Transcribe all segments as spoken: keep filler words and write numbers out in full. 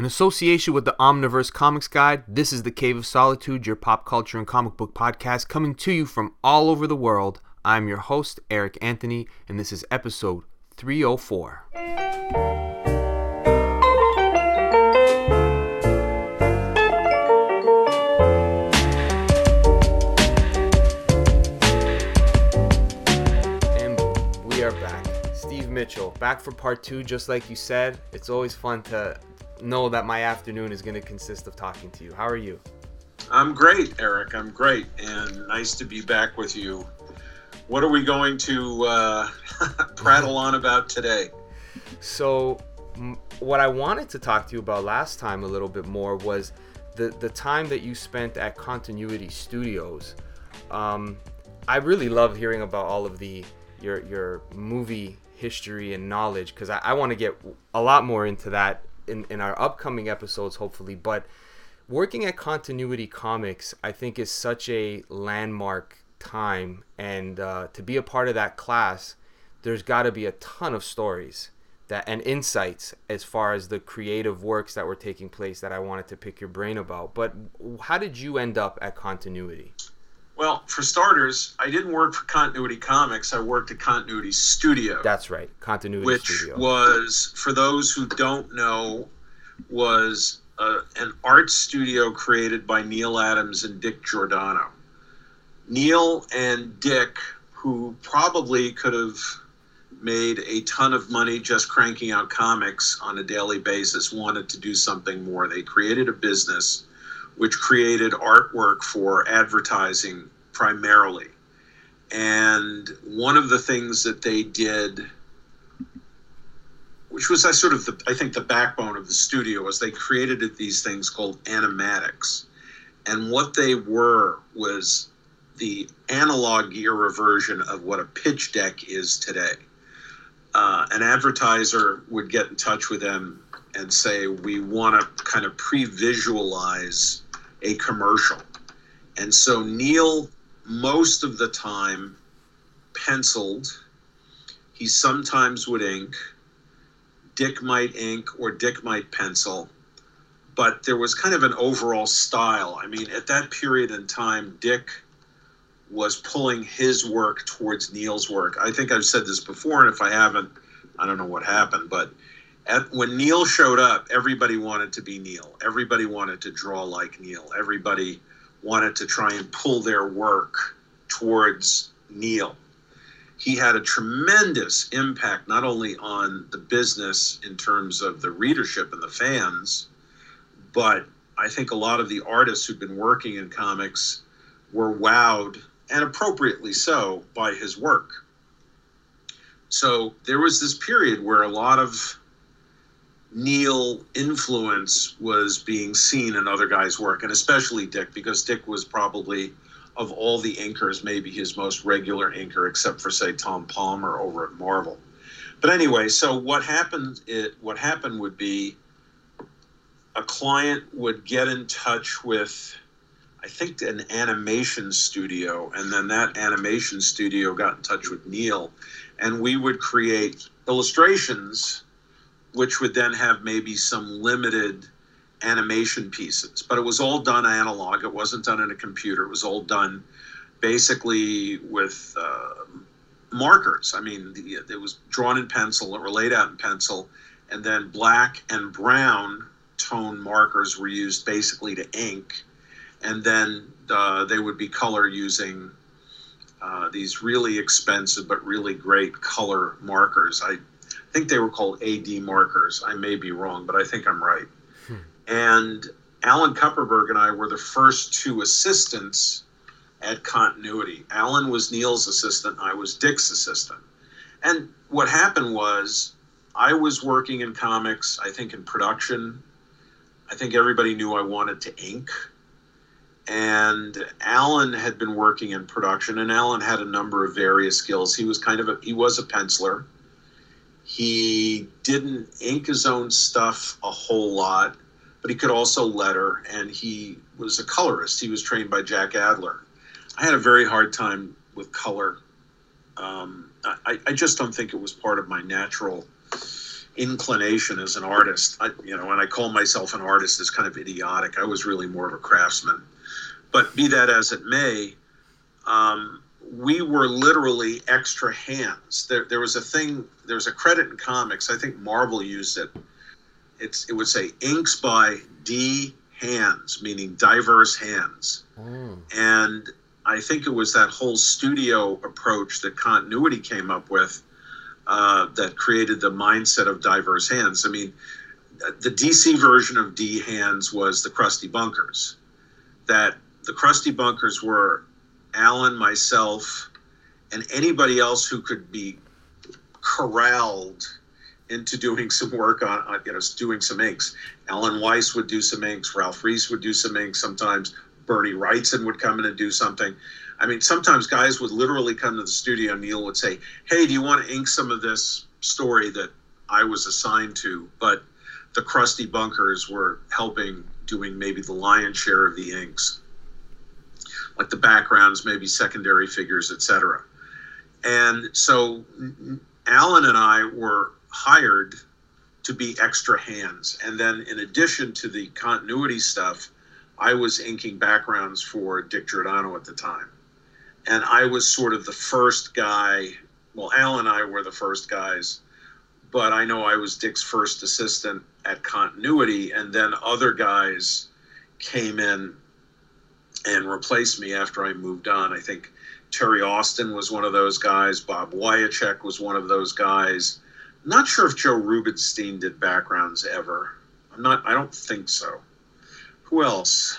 In association with the Omniverse Comics Guide, this is the Cave of Solitude, your pop culture and comic book podcast coming to you from all over the world. I'm your host, Eric Anthony, and this is episode three oh four. Mitchell, back for part two, just like you said. It's always fun to know that my afternoon is going to consist of talking to you. How are you? I'm great, Eric. I'm great, and nice to be back with you. What are we going to uh, prattle on about today? So, m- what I wanted to talk to you about last time a little bit more was the, the time that you spent at Continuity Studios. Um, I really love hearing about all of the your your movie history and knowledge, because I, I want to get a lot more into that in, in our upcoming episodes, hopefully. But working at Continuity Comics, I think, is such a landmark time, and uh, to be a part of that class, there's got to be a ton of stories that and insights as far as the creative works that were taking place that I wanted to pick your brain about. But how did you end up at Continuity? Well, for starters, I didn't work for Continuity Comics. I worked at Continuity Studios. That's right, Continuity Studios. Which was, for those who don't know, was uh, an art studio created by Neal Adams and Dick Giordano. Neal and Dick, who probably could have made a ton of money just cranking out comics on a daily basis, wanted to do something more. They created a business which created artwork for advertising primarily. And one of the things that they did, which was I sort of the, I think the backbone of the studio, was they created these things called animatics. And what they were was the analog era version of what a pitch deck is today. Uh, an advertiser would get in touch with them and say, we want to kind of pre-visualize a commercial. And so Neal, most of the time, penciled. He sometimes would ink. Dick might ink or Dick might pencil. But there was kind of an overall style. I mean, at that period in time, Dick was pulling his work towards Neal's work. I think I've said this before, and if I haven't, I don't know what happened, but At, when Neal showed up, everybody wanted to be Neal. Everybody wanted to draw like Neal. Everybody wanted to try and pull their work towards Neal. He had a tremendous impact, not only on the business in terms of the readership and the fans, but I think a lot of the artists who've been working in comics were wowed, and appropriately so, by his work. So there was this period where a lot of Neal influence was being seen in other guys' work, and especially Dick, because Dick was probably, of all the inkers, maybe his most regular inker, except for, say, Tom Palmer over at Marvel. But anyway, so what happened it what happened would be a client would get in touch with, I think, an animation studio, and then that animation studio got in touch with Neal, and we would create illustrations which would then have maybe some limited animation pieces. But it was all done analog. It wasn't done in a computer. It was all done basically with uh, markers. I mean, the, it was drawn in pencil or laid out in pencil, and then black and brown tone markers were used basically to ink. And then uh, they would be color using uh, these really expensive but really great color markers. I I think they were called A D markers. I may be wrong, but I think I'm right. Hmm. And Alan Kupperberg and I were the first two assistants at Continuity. Alan was Neal's assistant. I was Dick's assistant. And what happened was I was working in comics, I think in production. I think everybody knew I wanted to ink. And Alan had been working in production, and Alan had a number of various skills. He was kind of a, he was a penciler. He didn't ink his own stuff a whole lot, but he could also letter, and he was a colorist. He was trained by Jack Adler. I had a very hard time with color. Um, I, I just don't think it was part of my natural inclination as an artist. I, you know, and I call myself an artist is kind of idiotic. I was really more of a craftsman. But be that as it may, um, we were literally extra hands. There, there was a thing, there was a credit in comics. I think Marvel used it. It's, it would say inks by D hands, meaning diverse hands. Mm. And I think it was that whole studio approach that Continuity came up with uh, that created the mindset of diverse hands. I mean, the D C version of D hands was the Krusty Bunkers. That the Krusty Bunkers were Alan, myself, and anybody else who could be corralled into doing some work on, on, you know, doing some inks. Alan Weiss would do some inks. Ralph Reese would do some inks sometimes. Bernie Wrightson would come in and do something. I mean, sometimes guys would literally come to the studio. Neal would say, hey, do you want to ink some of this story that I was assigned to? But the Krusty Bunkers were helping, doing maybe the lion's share of the inks, like the backgrounds, maybe secondary figures, et cetera. And so Alan and I were hired to be extra hands. And then in addition to the continuity stuff, I was inking backgrounds for Dick Giordano at the time. And I was sort of the first guy. Well, Al and I were the first guys, but I know I was Dick's first assistant at Continuity. And then other guys came in and replaced me after I moved on. I think Terry Austin was one of those guys. Bob Wyacek was one of those guys. Not sure if Joe Rubenstein did backgrounds ever. I'm not, I don't think so. Who else?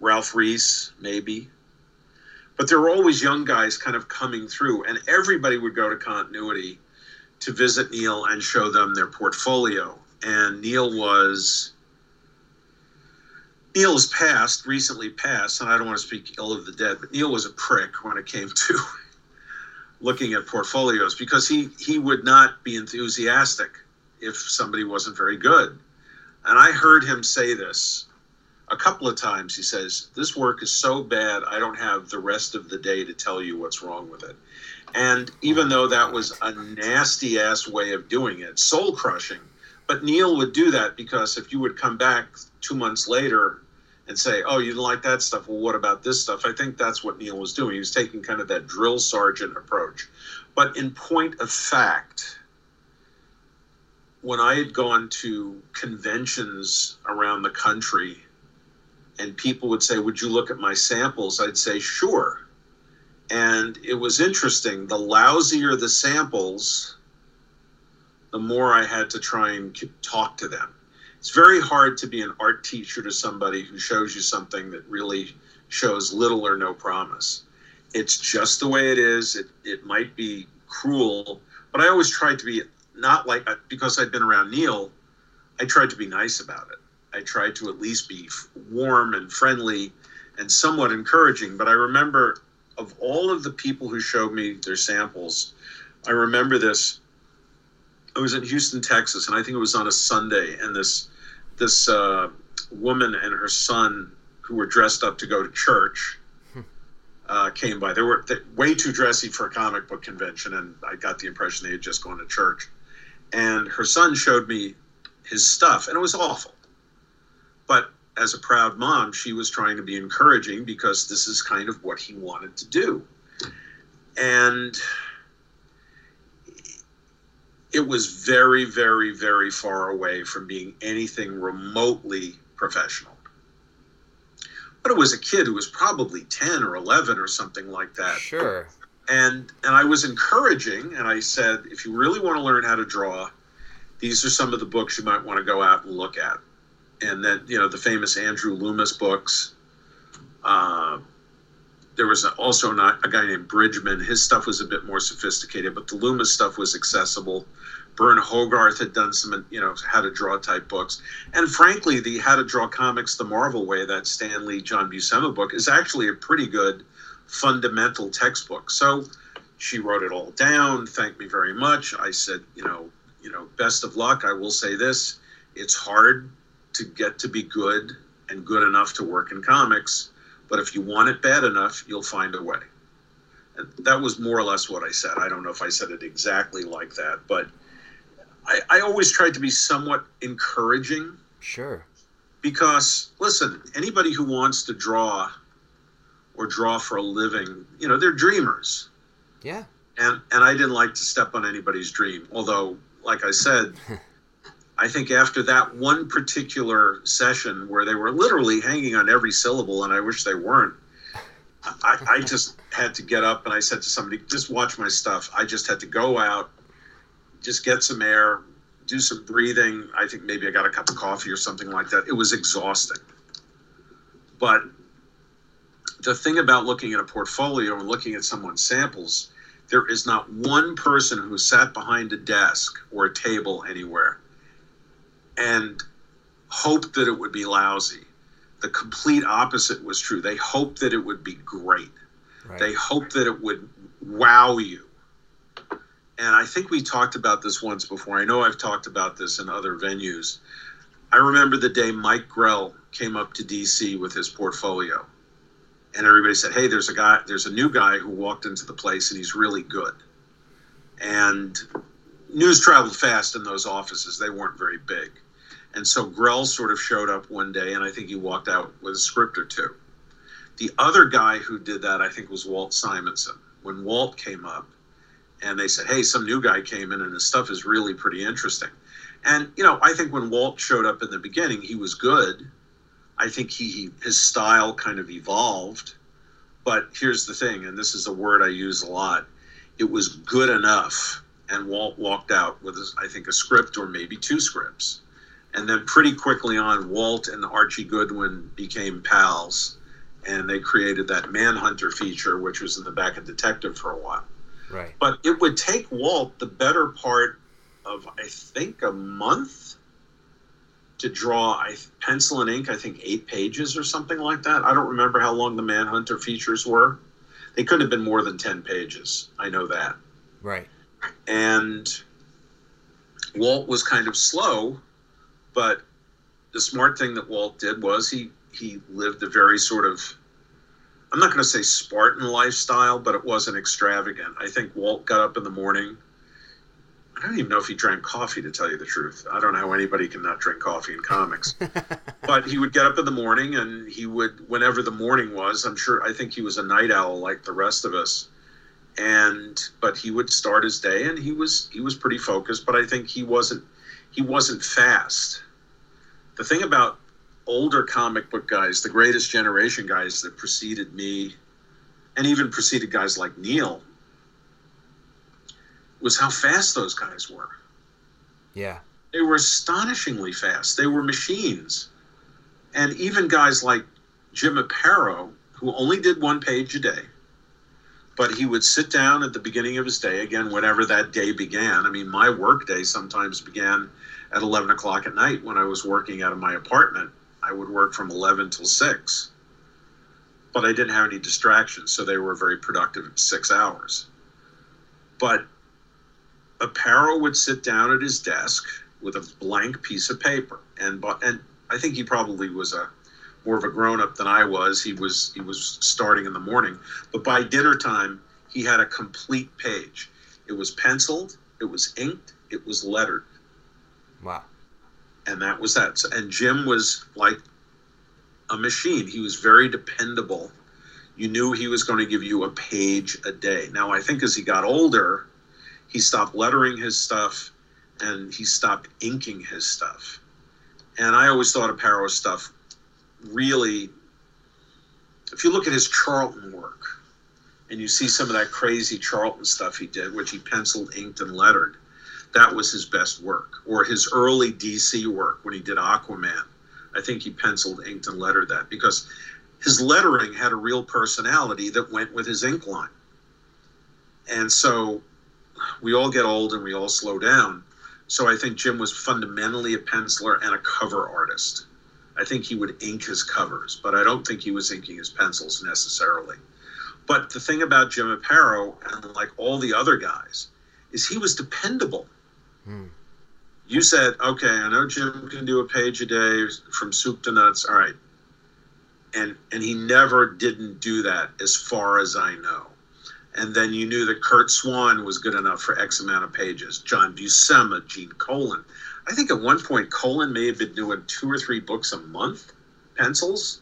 Ralph Reese, maybe. But there were always young guys kind of coming through, and everybody would go to Continuity to visit Neal and show them their portfolio. And Neal was, Neal has passed, recently passed, and I don't want to speak ill of the dead, but Neal was a prick when it came to looking at portfolios, because he, he would not be enthusiastic if somebody wasn't very good. And I heard him say this a couple of times. He says, this work is so bad, I don't have the rest of the day to tell you what's wrong with it. And even though that was a nasty-ass way of doing it, soul-crushing, but Neal would do that because if you would come back two months later and say, oh, you didn't like that stuff, well, what about this stuff? I think that's what Neal was doing. He was taking kind of that drill sergeant approach. But in point of fact, when I had gone to conventions around the country, and people would say, would you look at my samples? I'd say, sure. And it was interesting. The lousier the samples, the more I had to try and talk to them. It's very hard to be an art teacher to somebody who shows you something that really shows little or no promise. It's just the way it is. It, it might be cruel, but I always tried to be not like, because I'd been around Neal, I tried to be nice about it. I tried to at least be warm and friendly and somewhat encouraging. But I remember, of all of the people who showed me their samples, I remember this. I was in Houston, Texas, and I think it was on a Sunday. And this this uh, woman and her son, who were dressed up to go to church, uh, came by. They were they, way too dressy for a comic book convention, and I got the impression they had just gone to church. And her son showed me his stuff, and it was awful. But as a proud mom, she was trying to be encouraging because this is kind of what he wanted to do. And it was very, very, very far away from being anything remotely professional. But it was a kid who was probably ten or eleven or something like that. Sure. And and I was encouraging, and I said, if you really want to learn how to draw, these are some of the books you might want to go out and look at. And then, you know, the famous Andrew Loomis books. Uh, there was also not a guy named Bridgman. His stuff was a bit more sophisticated, but the Loomis stuff was accessible. Bern Hogarth had done some, you know, how to draw type books. And frankly, the How to Draw Comics the Marvel Way, that Stan Lee, John Buscema book, is actually a pretty good fundamental textbook. So she wrote it all down, thanked me very much. I said, you know, you know, best of luck. I will say this, it's hard to get to be good and good enough to work in comics, but if you want it bad enough, you'll find a way. And that was more or less what I said. I don't know if I said it exactly like that, but I, I always tried to be somewhat encouraging. Sure. Because, listen, anybody who wants to draw or draw for a living, you know, they're dreamers. Yeah. And and I didn't like to step on anybody's dream. Although, like I said, I think after that one particular session where they were literally hanging on every syllable, and I wish they weren't, I, I just had to get up and I said to somebody, just watch my stuff. I just had to go out, just get some air, do some breathing. I think maybe I got a cup of coffee or something like that. It was exhausting. But the thing about looking at a portfolio and looking at someone's samples, there is not one person who sat behind a desk or a table anywhere and hoped that it would be lousy. The complete opposite was true. They hoped that it would be great. Right. They hoped that it would wow you. And I think we talked about this once before. I know I've talked about this in other venues. I remember the day Mike Grell came up to D C with his portfolio. And everybody said, hey, there's a guy, there's a new guy who walked into the place and he's really good. And news traveled fast in those offices. They weren't very big. And so Grell sort of showed up one day, and I think he walked out with a script or two. The other guy who did that, I think, was Walt Simonson. When Walt came up, and they said, hey, some new guy came in, and his stuff is really pretty interesting. And, you know, I think when Walt showed up in the beginning, he was good. I think he, he his style kind of evolved. But here's the thing, and this is a word I use a lot. It was good enough, and Walt walked out with, I think, a script or maybe two scripts. And then pretty quickly on, Walt and Archie Goodwin became pals, and they created that Manhunter feature, which was in the back of Detective for a while. Right. But it would take Walt the better part of, I think, a month to draw, I pencil and ink, I think eight pages or something like that. I don't remember how long the Manhunter features were. They couldn't have been more than ten pages. I know that. Right. And Walt was kind of slow. But the smart thing that Walt did was he, he lived a very sort of, I'm not going to say Spartan lifestyle, but it wasn't extravagant. I think Walt got up in the morning. I don't even know if he drank coffee, to tell you the truth. I don't know how anybody can not drink coffee in comics. But he would get up in the morning, and he would, whenever the morning was, I'm sure, I think he was a night owl like the rest of us. And, but he would start his day, and he was, he was pretty focused, but I think he wasn't, he wasn't fast. The thing about older comic book guys, the greatest generation guys that preceded me, and even preceded guys like Neal, was how fast those guys were. Yeah. They were astonishingly fast. They were machines. And even guys like Jim Aparo, who only did one page a day, but he would sit down at the beginning of his day, again, whenever that day began. I mean, my work day sometimes began at eleven o'clock at night when I was working out of my apartment. I would work from eleven till six, but I didn't have any distractions, so they were very productive at six hours. But Aparo would sit down at his desk with a blank piece of paper, and and I think he probably was a more of a grown-up than I was. He was he was starting in the morning, but by dinner time, he had a complete page. It was penciled, it was inked, it was lettered. Wow. And that was that. And Jim was like a machine. He was very dependable. You knew he was going to give you a page a day. Now, I think as he got older, he stopped lettering his stuff, and he stopped inking his stuff. And I always thought Aparo's stuff really, if you look at his Charlton work and you see some of that crazy Charlton stuff he did, which he penciled, inked, and lettered, that was his best work. Or his early D C work when he did Aquaman, I think he penciled, inked, and lettered that because his lettering had a real personality that went with his ink line. And so we all get old and we all slow down. So I think Jim was fundamentally a penciler and a cover artist. I think he would ink his covers, but I don't think he was inking his pencils necessarily. But the thing about Jim Aparo, and like all the other guys, is he was dependable. Hmm. You said, okay, I know Jim can do a page a day from soup to nuts. All right. And and he never didn't do that as far as I know. and then you knew that Kurt Swan was good enough for X amount of pages. John Buscema, Gene Colan. I think at one point Colan may have been doing two or three books a month, pencils.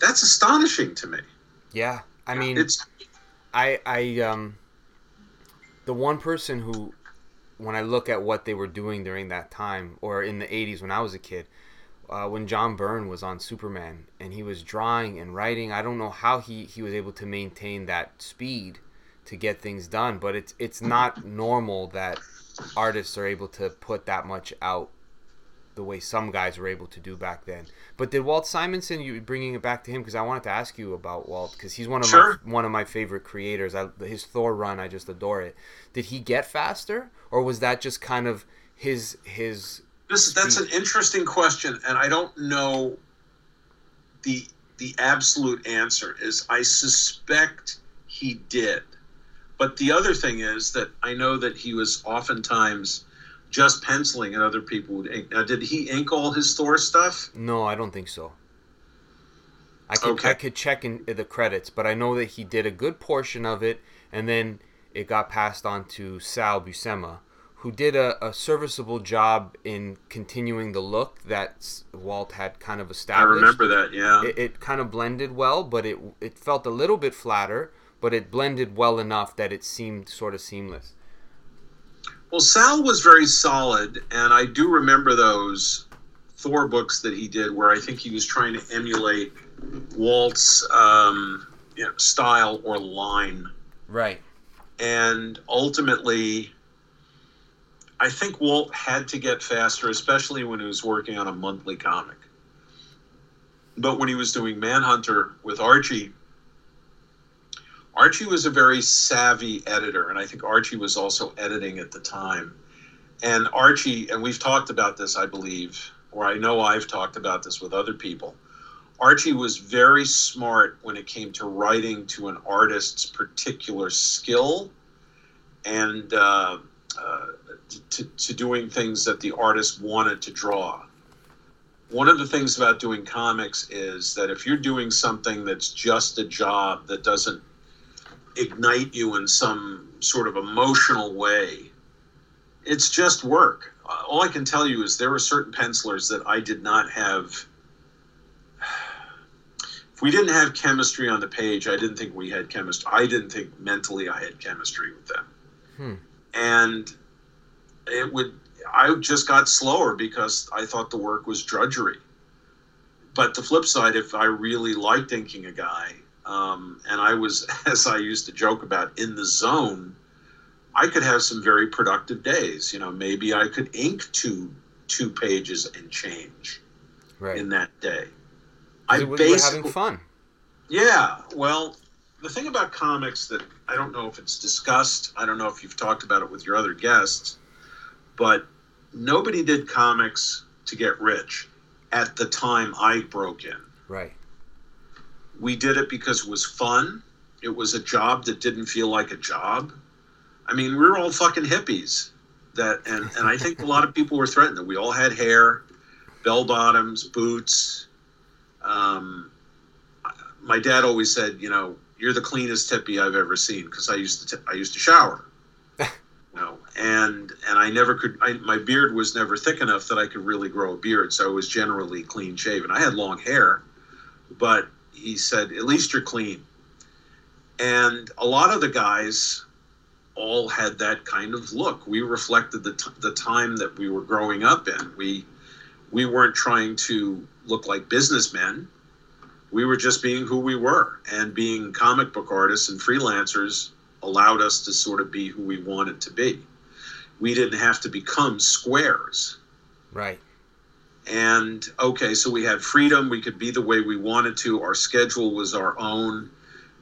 That's astonishing to me. Yeah, I mean, it's I I um the one person who, when I look at what they were doing during that time, or in the eighties when I was a kid, uh, when John Byrne was on Superman and he was drawing and writing, I don't know how he, he was able to maintain that speed to get things done, but it's it's not normal that artists are able to put that much out the way some guys were able to do back then. But did Walt Simonson, you bringing it back to him, because I wanted to ask you about Walt, because he's one of sure. my, one of my favorite creators. I, his Thor run, I just adore it. Did he get faster, or was that just kind of his his? This that's an interesting question, and I don't know the the absolute answer. Is I suspect he did, but the other thing is that I know that he was oftentimes just penciling, and other people would ink. Now, did he ink all his Thor stuff? No, I don't think so. I could, okay. I could check in the credits, but I know that he did a good portion of it, and then it got passed on to Sal Buscema, who did a, a serviceable job in continuing the look that Walt had kind of established. I remember that, yeah. It, it kind of blended well, but it it felt a little bit flatter, but it blended well enough that it seemed sort of seamless. Well, Sal was very solid, and I do remember those Thor books that he did where I think he was trying to emulate Walt's um, you know, style or line. Right. And ultimately, I think Walt had to get faster, especially when he was working on a monthly comic. But when he was doing Manhunter with Archie, Archie was a very savvy editor, and I think Archie was also editing at the time. And Archie, and we've talked about this, I believe, or I know I've talked about this with other people, Archie was very smart when it came to writing to an artist's particular skill and uh, uh, to, to doing things that the artist wanted to draw. One of the things about doing comics is that if you're doing something that's just a job that doesn't ignite you in some sort of emotional way, it's just work. All I can tell you is there were certain pencilers that I did not have. If we didn't have chemistry on the page, I didn't think we had chemistry. I didn't think mentally I had chemistry with them. Hmm. And it would, I just got slower because I thought the work was drudgery. But the flip side, if I really liked inking a guy, Um, and I was, as I used to joke about, in the zone, I could have some very productive days. You know, maybe I could ink two two pages and change right. in that day. I basically, you were having fun. Yeah. Well, the thing about comics that I don't know if it's discussed, I don't know if you've talked about it with your other guests, but nobody did comics to get rich at the time I broke in. Right. We did it because it was fun. It was a job that didn't feel like a job. I mean, we were all fucking hippies. That and, and I think a lot of people were threatened. That we all had hair, bell bottoms, boots. Um, my dad always said, you know, you're the cleanest hippie I've ever seen, because I used to t- I used to shower. you know, and and I never could. I, my beard was never thick enough that I could really grow a beard, so I was generally clean shaven. I had long hair, but he said, at least you're clean. And a lot of the guys all had that kind of look. We reflected the t- the time that we were growing up in. We we weren't trying to look like businessmen. We were just being who we were. And being comic book artists and freelancers allowed us to sort of be who we wanted to be. We didn't have to become squares. Right. And, okay, so we had freedom. We could be the way we wanted to. Our schedule was our own.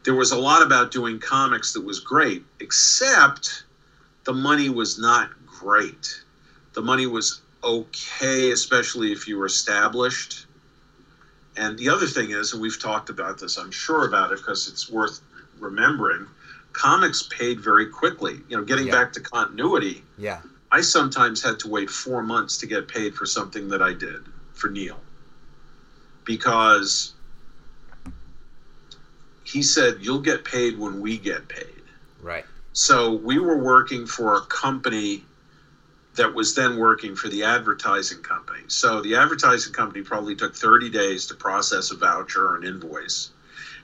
There was a lot about doing comics that was great, except the money was not great. The money was okay, especially if you were established. And the other thing is, and we've talked about this, I'm sure about it because it's worth remembering, comics paid very quickly. You know, getting yeah. back to continuity. Yeah. I sometimes had to wait four months to get paid for something that I did for Neal, because he said, you'll get paid when we get paid. Right. So we were working for a company that was then working for the advertising company. So the advertising company probably took thirty days to process a voucher or an invoice.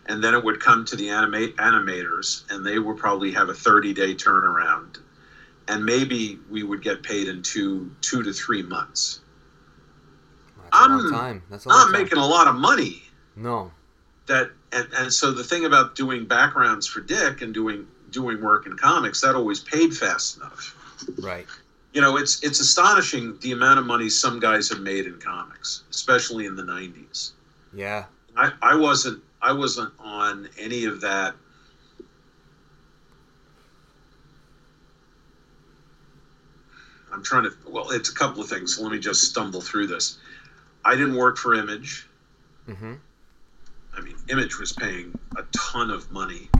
And then it would come to the animate animators, and they would probably have a thirty-day turnaround. And maybe we would get paid in two, two to three months. That's I'm, a long time. That's a long I'm time. making a lot of money. No. That and, and so the thing about doing backgrounds for Dick and doing doing work in comics, that always paid fast enough. Right. You know, it's it's astonishing the amount of money some guys have made in comics, especially in the nineties. Yeah. I, I wasn't I wasn't on any of that. I'm trying to, well, it's a couple of things. So let me just stumble through this. I didn't work for Image. Mm-hmm. I mean, Image was paying a ton of money.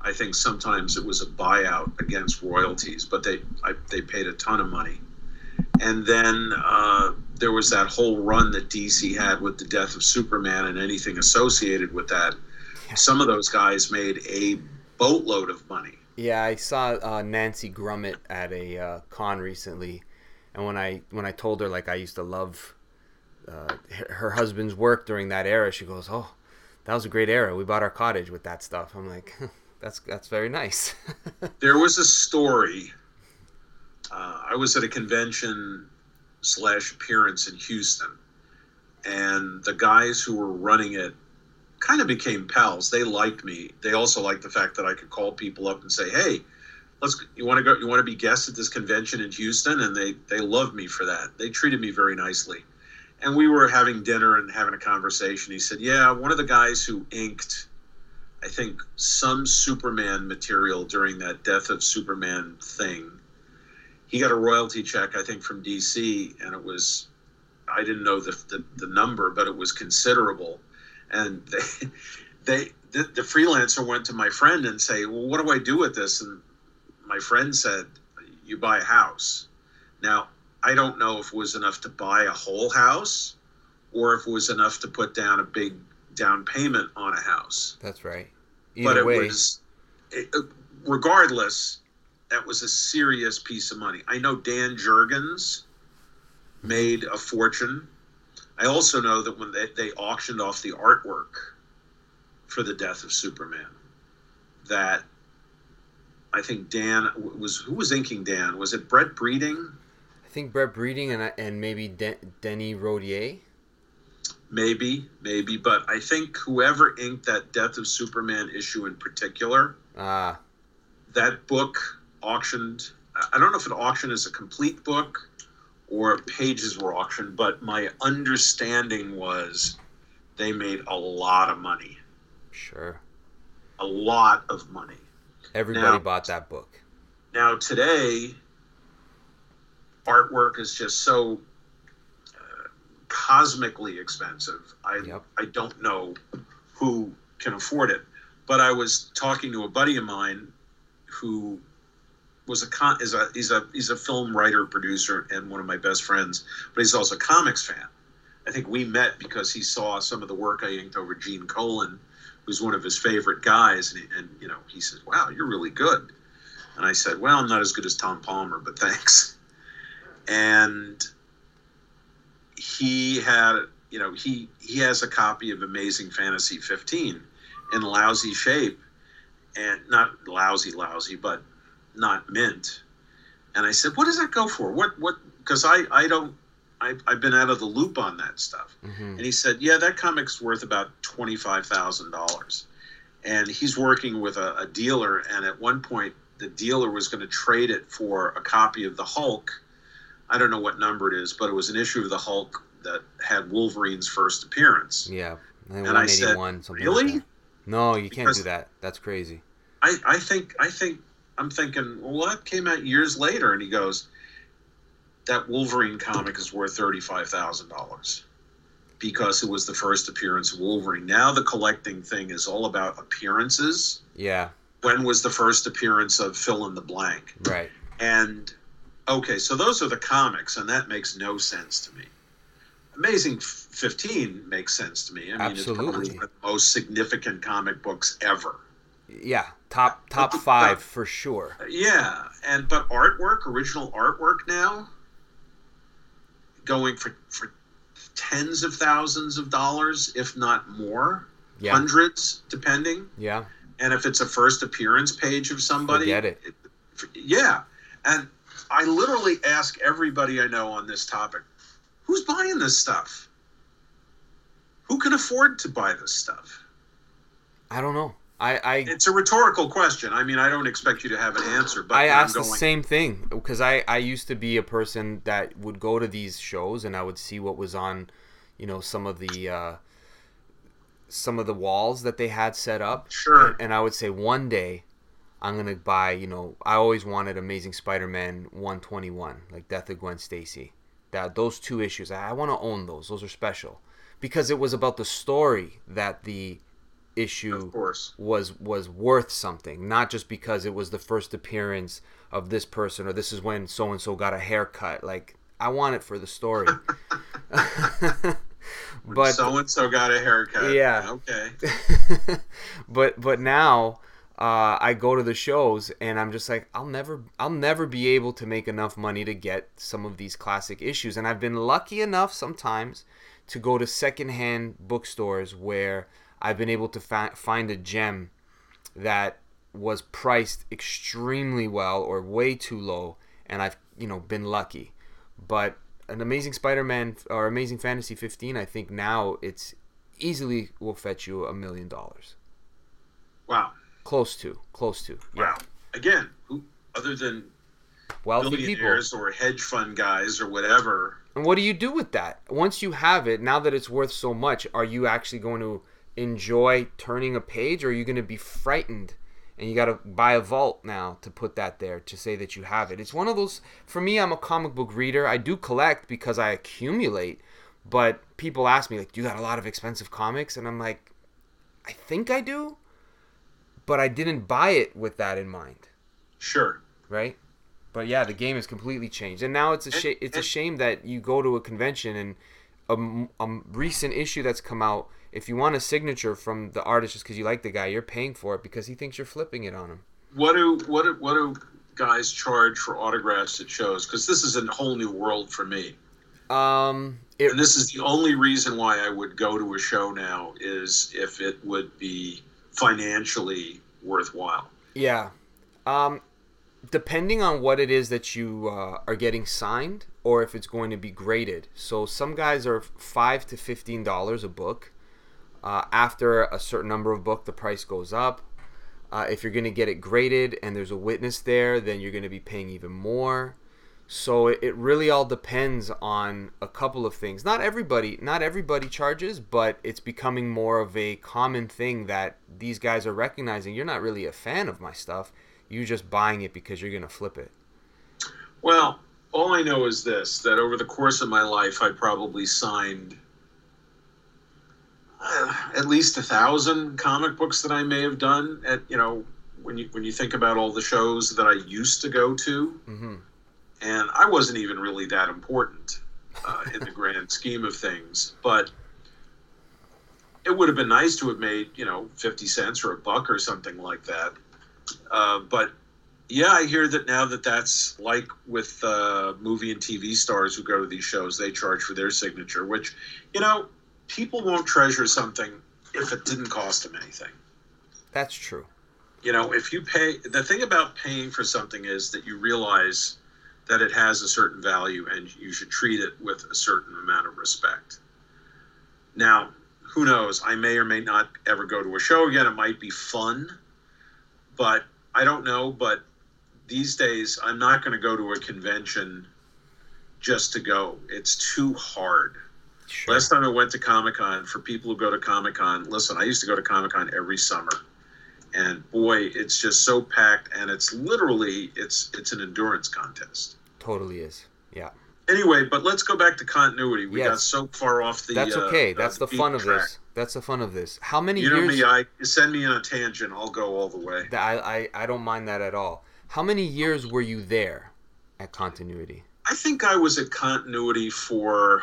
I think sometimes it was a buyout against royalties, but they I, they paid a ton of money. And then uh, there was that whole run that D C had with the Death of Superman and anything associated with that. Yeah. Some of those guys made a boatload of money. Yeah, I saw uh, Nancy Grummett at a uh, con recently, and when I when I told her like I used to love uh, her husband's work during that era, she goes, "Oh, that was a great era. We bought our cottage with that stuff." I'm like, That's that's very nice. There was a story. Uh, I was at a convention slash appearance in Houston, and the guys who were running it kind of became pals. They liked me. They also liked the fact that I could call people up and say, "Hey, let's you want to go? You want to be guests at this convention in Houston?" And they they loved me for that. They treated me very nicely. And we were having dinner and having a conversation. He said, "Yeah, one of the guys who inked, I think, some Superman material during that Death of Superman thing, he got a royalty check, I think, from D C, and it was, I didn't know the the, the number, but it was considerable." And they, they the, the freelancer went to my friend and say, "Well, what do I do with this?" And my friend said, "You buy a house." Now, I don't know if it was enough to buy a whole house or if it was enough to put down a big down payment on a house. That's right. Either but it way. was, it, regardless, that was a serious piece of money. I know Dan Jurgens made a fortune. I also know that when they, they auctioned off the artwork for the Death of Superman, that I think Dan was, who was inking Dan? Was it Brett Breeding? I think Brett Breeding and and maybe De- Denny Rodier. Maybe, maybe, but I think whoever inked that Death of Superman issue in particular, uh, that book auctioned, I don't know if an auction is a complete book or pages were auctioned, but my understanding was they made a lot of money. Sure. A lot of money. Everybody now, bought that book. Now today, artwork is just so cosmically expensive. I yep. I don't know who can afford it. But I was talking to a buddy of mine who was a con is a he's a he's a film writer, producer, and one of my best friends, but he's also a comics fan. I think we met because he saw some of the work I inked over Gene Colan, who's one of his favorite guys, and, and you know, he said, "Wow, you're really good." And I said, "Well, I'm not as good as Tom Palmer, but thanks." And he had, you know, he, he has a copy of Amazing Fantasy fifteen in lousy shape, and not lousy, lousy, but not mint. And I said, "What does that go for? What, what, cause I, I don't, I, I've been out of the loop on that stuff." Mm-hmm. And he said, "Yeah, that comic's worth about twenty-five thousand dollars. And he's working with a, a dealer. And at one point the dealer was going to trade it for a copy of the Hulk. I don't know what number it is, but it was an issue of the Hulk that had Wolverine's first appearance. Yeah. And, and I said, "Really? Like no, you because can't do that. That's crazy." I, I think, I think I'm thinking, well, that came out years later. And he goes, "That Wolverine comic is worth thirty-five thousand dollars because it was the first appearance of Wolverine." Now the collecting thing is all about appearances. Yeah. When was the first appearance of fill in the blank? Right. And, okay, so those are the comics, and that makes no sense to me. Amazing fifteen makes sense to me. I mean, absolutely. It's probably one of the most significant comic books ever. Yeah, Top top five for sure. Yeah, and but artwork, original artwork now, going for for tens of thousands of dollars, if not more, yeah. hundreds, depending. Yeah. And if it's a first appearance page of somebody, forget it. it yeah, and I literally ask everybody I know on this topic, who's buying this stuff? Who can afford to buy this stuff? I don't know. I, I, it's a rhetorical question. I mean, I don't expect you to have an answer. But I asked the same thing because I, I used to be a person that would go to these shows and I would see what was on, you know, some of the uh, some of the walls that they had set up. Sure. And, and I would say one day I'm going to buy, you know, I always wanted Amazing Spider-Man one twenty-one, like Death of Gwen Stacy. That those two issues, I, I want to own those. Those are special because it was about the story that the issue of course was was worth something, not just because it was the first appearance of this person or this is when so and so got a haircut. Like, I want it for the story. But so and so got a haircut. Yeah. Okay. but but now uh, I go to the shows and I'm just like, I'll never I'll never be able to make enough money to get some of these classic issues. And I've been lucky enough sometimes to go to secondhand bookstores where I've been able to fa- find a gem that was priced extremely well or way too low, and I've, you know, been lucky. But an Amazing Spider-Man or Amazing Fantasy fifteen, I think now it's easily will fetch you a million dollars. Wow. Close to, close to. Yeah. Wow. Again, who other than wealthy millionaires people or hedge fund guys or whatever? And what do you do with that? Once you have it, now that it's worth so much, are you actually going to enjoy turning a page, or are you going to be frightened and you got to buy a vault now to put that there to say that you have it? It's one of those. For me, I'm a comic book reader. I do collect because I accumulate, but people ask me, like, do you got a lot of expensive comics? And I'm like, I think I do, but I didn't buy it with that in mind. Sure. Right? But yeah, the game has completely changed, and now it's a sh- it's a shame that you go to a convention and a, a recent issue that's come out, if you want a signature from the artist just because you like the guy, you're paying for it because he thinks you're flipping it on him. What do what do, what do guys charge for autographs at shows? Because this is a whole new world for me. Um, it, and this is the only reason why I would go to a show now is if it would be financially worthwhile. Yeah. Um, depending on what it is that you uh, are getting signed or if it's going to be graded. So some guys are five dollars to fifteen dollars a book. Uh, after a certain number of books, the price goes up. Uh, if you're going to get it graded and there's a witness there, then you're going to be paying even more. So it, it really all depends on a couple of things. Not everybody, not everybody charges, but it's becoming more of a common thing that these guys are recognizing. You're not really a fan of my stuff. You're just buying it because you're going to flip it. Well, all I know is this, that over the course of my life, I probably signed Uh, at least a thousand comic books that I may have done at, you know, when you when you think about all the shows that I used to go to, mm-hmm. and I wasn't even really that important uh, in the grand scheme of things, but it would have been nice to have made, you know, fifty cents or a buck or something like that. Uh, but yeah, I hear that now that that's like with uh, movie and T V stars who go to these shows, they charge for their signature, which, you know, people won't treasure something if it didn't cost them anything. That's true. You know, if you pay, the thing about paying for something is that you realize that it has a certain value and you should treat it with a certain amount of respect. Now, who knows? I may or may not ever go to a show again. It might be fun, but I don't know. But these days, I'm not going to go to a convention just to go. It's too hard. Sure. Last time I went to Comic Con, for people who go to Comic Con, listen, I used to go to Comic Con every summer, and boy, it's just so packed, and it's literally it's it's an endurance contest. Totally is, yeah. Anyway, but let's go back to continuity. We yes. got so far off the. That's okay. Uh, That's the, the fun track. of this. That's the fun of this. How many? You know years... me. I send me on a tangent. I'll go all the way. I, I I don't mind that at all. How many years were you there at continuity? I think I was at continuity for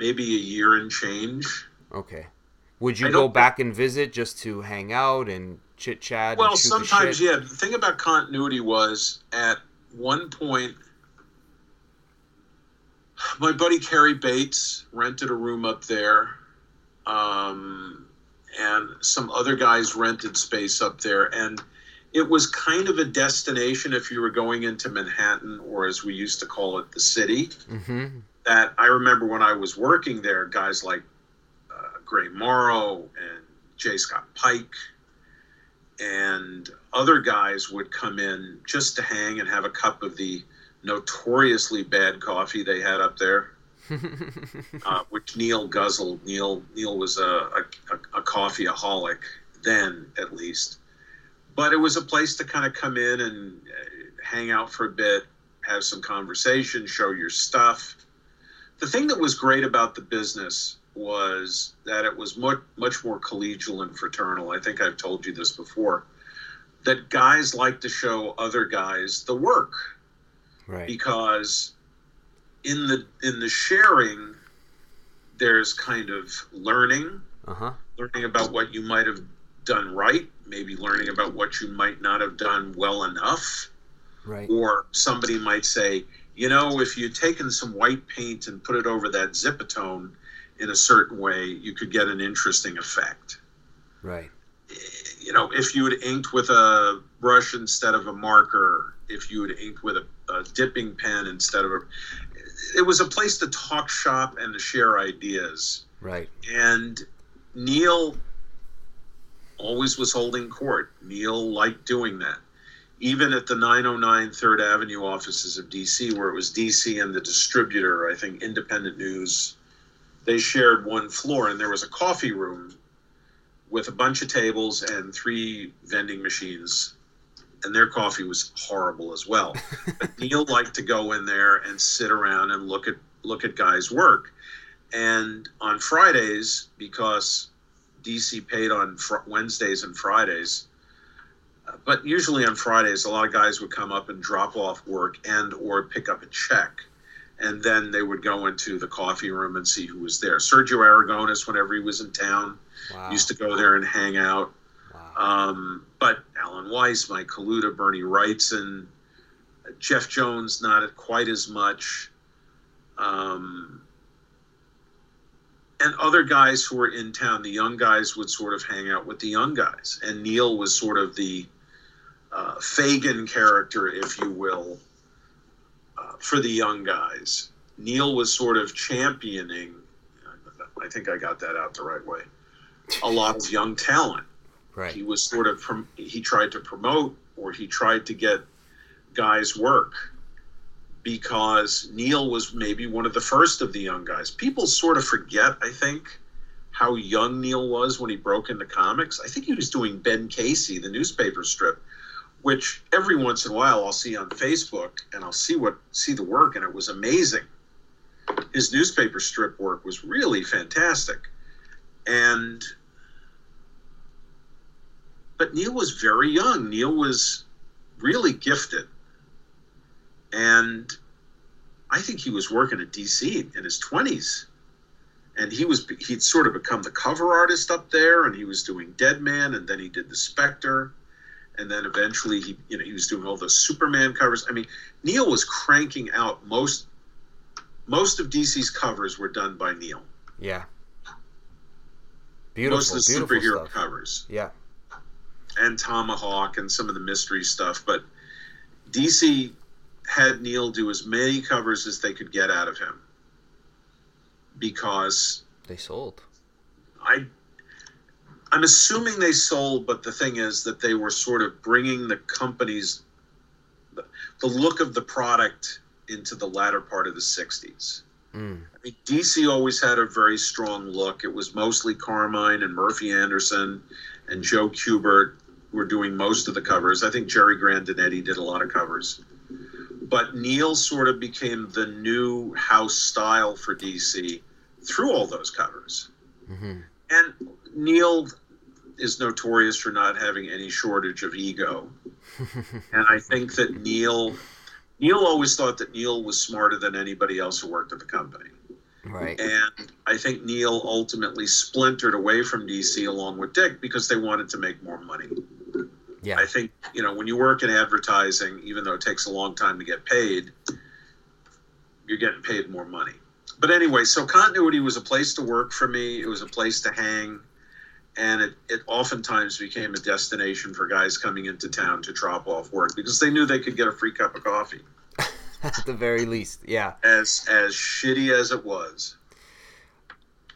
maybe a year and change. Okay. Would you go back and visit just to hang out and chit chat. Well, and shoot sometimes the shit. Yeah. The thing about continuity was at one point, my buddy Carrie Bates rented a room up there, um, and some other guys rented space up there, and it was kind of a destination if you were going into Manhattan, or as we used to call it, the city. Mm-hmm. That I remember when I was working there, guys like uh, Gray Morrow and J. Scott Pike and other guys would come in just to hang and have a cup of the notoriously bad coffee they had up there, uh, which Neal guzzled. Neal Neal was a, a, a coffeeaholic then, at least. But it was a place to kind of come in and hang out for a bit, have some conversation, show your stuff. The thing that was great about the business was that it was much, much more collegial and fraternal. I think I've told you this before, that guys like to show other guys the work. Right. Because in the in the sharing, there's kind of learning, uh-huh. learning about what you might have done right, maybe learning about what you might not have done well enough. Right. Or somebody might say, you know, if you'd taken some white paint and put it over that zipatone in a certain way, you could get an interesting effect. Right. You know, if you had inked with a brush instead of a marker, if you had inked with a, a dipping pen instead of a... It was a place to talk shop and to share ideas. Right. And Neal always was holding court. Neal liked doing that. Even at the nine oh nine Third Avenue offices of D C, where it was D C and the distributor, I think Independent News, they shared one floor, and there was a coffee room with a bunch of tables and three vending machines, and their coffee was horrible as well. But Neal liked to go in there and sit around and look at look at guys' work. And on Fridays, because D C paid on fr- Wednesdays and Fridays, uh, but usually on Fridays, a lot of guys would come up and drop off work and or pick up a check. And then they would go into the coffee room and see who was there. Sergio Aragonis, whenever he was in town, wow. used to go there and hang out. Wow. Um, but Alan Weiss, Mike Kaluta, Bernie Wrightson, uh, Jeff Jones, not at quite as much. Um, and other guys who were in town, the young guys would sort of hang out with the young guys. And Neal was sort of the uh, Fagin character, if you will, Uh, for the young guys. Neal was sort of championing, I think I got that out the right way, a lot of young talent. Right. He was sort of, prom- he tried to promote, or he tried to get guys' work, because Neal was maybe one of the first of the young guys. People sort of forget, I think, how young Neal was when he broke into comics. I think he was doing Ben Casey, the newspaper strip, which every once in a while I'll see on Facebook, and I'll see what see the work, and it was amazing. His newspaper strip work was really fantastic. And but Neal was very young. Neal was really gifted. And I think he was working at D C in his twenties. And he was he'd sort of become the cover artist up there, and he was doing Deadman, and then he did the Spectre. And then eventually, he you know he was doing all those Superman covers. I mean, Neal was cranking out most most of D C's covers were done by Neal. Yeah. Beautiful. Most of the superhero stuff. Covers. Yeah. And Tomahawk and some of the mystery stuff, but D C had Neal do as many covers as they could get out of him because they sold. I. I'm assuming they sold, but the thing is that they were sort of bringing the company's, the, the look of the product into the latter part of the sixties. Mm. I mean, D C always had a very strong look. It was mostly Carmine and Murphy Anderson and Joe Kubert were doing most of the covers. I think Jerry Grandinetti did a lot of covers. But Neal sort of became the new house style for D C through all those covers. Mm-hmm. And Neal is notorious for not having any shortage of ego. And I think that Neal, Neal always thought that Neal was smarter than anybody else who worked at the company. Right. And I think Neal ultimately splintered away from D C along with Dick because they wanted to make more money. Yeah. I think, you know, when you work in advertising, even though it takes a long time to get paid, you're getting paid more money. But anyway, so Continuity was a place to work for me. It was a place to hang. And it, it oftentimes became a destination for guys coming into town to drop off work because they knew they could get a free cup of coffee. At the very least, yeah. As as shitty as it was.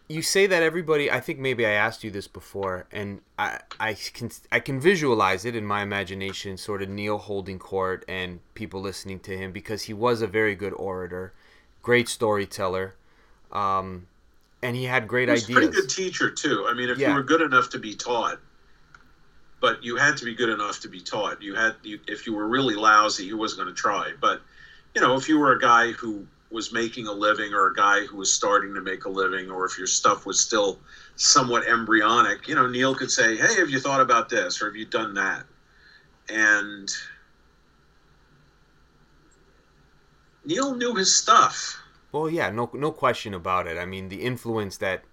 You say that everybody, I think maybe I asked you this before, and I, I can I can visualize it in my imagination, sort of Neal holding court and people listening to him, because he was a very good orator, great storyteller, um, and he had great ideas. He was a pretty good teacher, too. I mean, if yeah. you were good enough to be taught, but you had to be good enough to be taught. You had, you, if you were really lousy, you wasn't going to try. But, you know, if you were a guy who was making a living, or a guy who was starting to make a living, or if your stuff was still somewhat embryonic, you know, Neal could say, hey, have you thought about this? Or have you done that? And Neal knew his stuff. Well, yeah, no no question about it. I mean, the influence that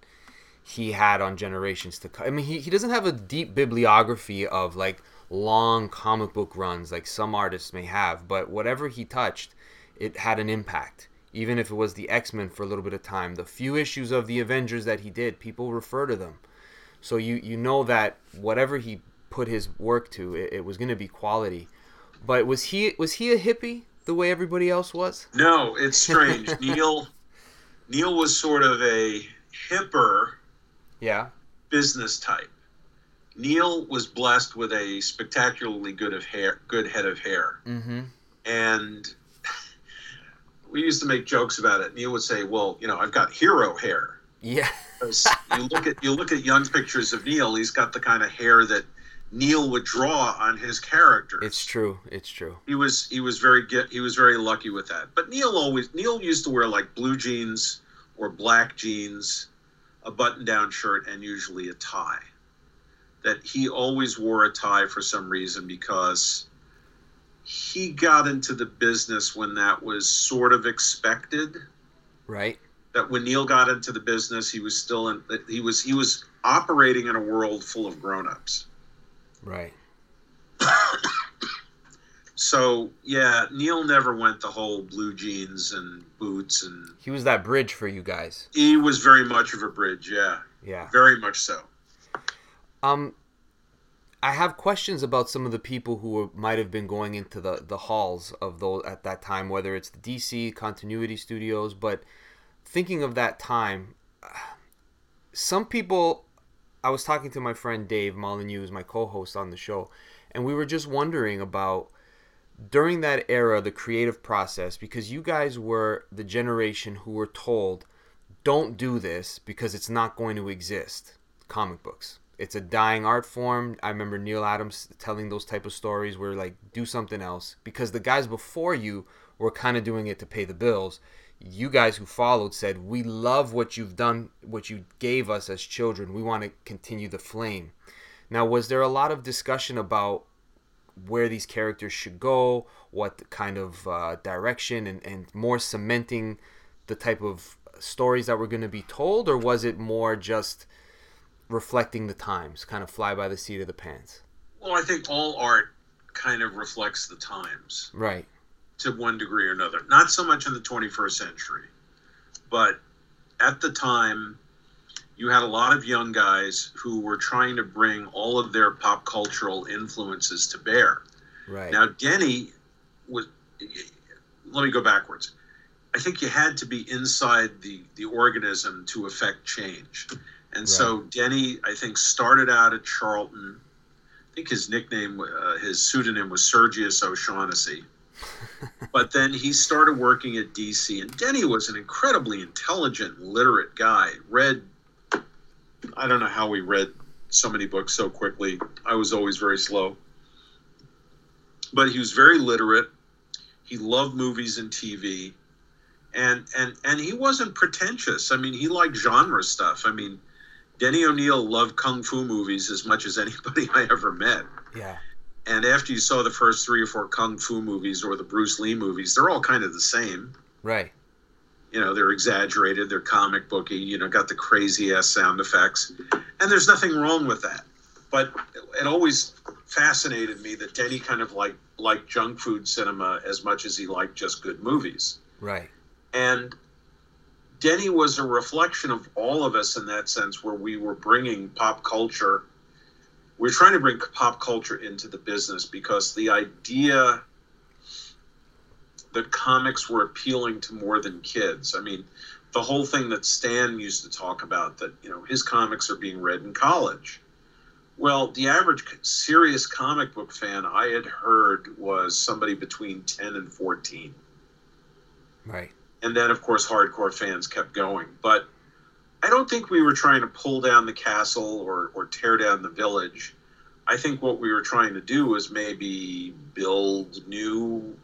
he had on generations to come. I mean, he, he doesn't have a deep bibliography of, like, long comic book runs like some artists may have, but whatever he touched, it had an impact. Even if it was the X-Men for a little bit of time, the few issues of the Avengers that he did, people refer to them. So you, you know that whatever he put his work to, it, it was going to be quality. But was he was he a hippie the way everybody else was? No, it's strange. Neal Neal was sort of a hipper yeah. business type. Neal was blessed with a spectacularly good of hair, good head of hair. Mm-hmm. And we used to make jokes about it. Neal would say, well, you know, I've got hero hair. Yeah. you look at you look at young pictures of Neal, he's got the kind of hair that Neal would draw on his characters. It's true. It's true. He was he was very he was very lucky with that. But Neal always Neal used to wear like blue jeans or black jeans, a button-down shirt, and usually a tie. That he always wore a tie for some reason, because he got into the business when that was sort of expected. Right. That when Neal got into the business, he was still in, he was, he was operating in a world full of grown-ups. Right. So, yeah, Neal never went the whole blue jeans and boots and... He was that bridge for you guys. He was very much of a bridge, yeah. Yeah. Very much so. Um... I have questions about some of the people who were, might have been going into the, the halls of those at that time, whether it's the D C, Continuity Studios, but thinking of that time, some people, I was talking to my friend Dave Molyneux, who's my co-host on the show, and we were just wondering about, during that era, the creative process, because you guys were the generation who were told, don't do this because it's not going to exist, comic books. It's a dying art form. I remember Neal Adams telling those type of stories where, like, do something else. Because the guys before you were kind of doing it to pay the bills. You guys who followed said, we love what you've done, what you gave us as children. We want to continue the flame. Now, was there a lot of discussion about where these characters should go, what kind of uh, direction, and, and more cementing the type of stories that were going to be told? Or was it more just... reflecting the times, kind of fly by the seat of the pants? Well, I think all art kind of reflects the times. Right. To one degree or another. Not so much in the twenty-first century, but at the time, you had a lot of young guys who were trying to bring all of their pop cultural influences to bear. Right. Now, Denny was... Let me go backwards. I think you had to be inside the, the organism to affect change. And right. so Denny, I think, started out at Charlton. I think his nickname, uh, his pseudonym was Sergius O'Shaughnessy. But then he started working at D C. And Denny was an incredibly intelligent, literate guy. Read, I don't know how we read so many books so quickly. I was always very slow. But he was very literate. He loved movies and T V. And, and, and he wasn't pretentious. I mean, he liked genre stuff. I mean... Denny O'Neil loved kung fu movies as much as anybody I ever met. Yeah. And after you saw the first three or four kung fu movies or the Bruce Lee movies, they're all kind of the same. Right. You know, they're exaggerated, they're comic booky, you know, got the crazy ass sound effects. And there's nothing wrong with that. But it always fascinated me that Denny kind of like liked junk food cinema as much as he liked just good movies. Right. And Denny was a reflection of all of us in that sense, where we were bringing pop culture. We're trying to bring pop culture into the business, because the idea that comics were appealing to more than kids. I mean, the whole thing that Stan used to talk about, that, you know, his comics are being read in college. Well, the average serious comic book fan I had heard was somebody between ten and fourteen. Right. And then, of course, hardcore fans kept going. But I don't think we were trying to pull down the castle or, or tear down the village. I think what we were trying to do was maybe build new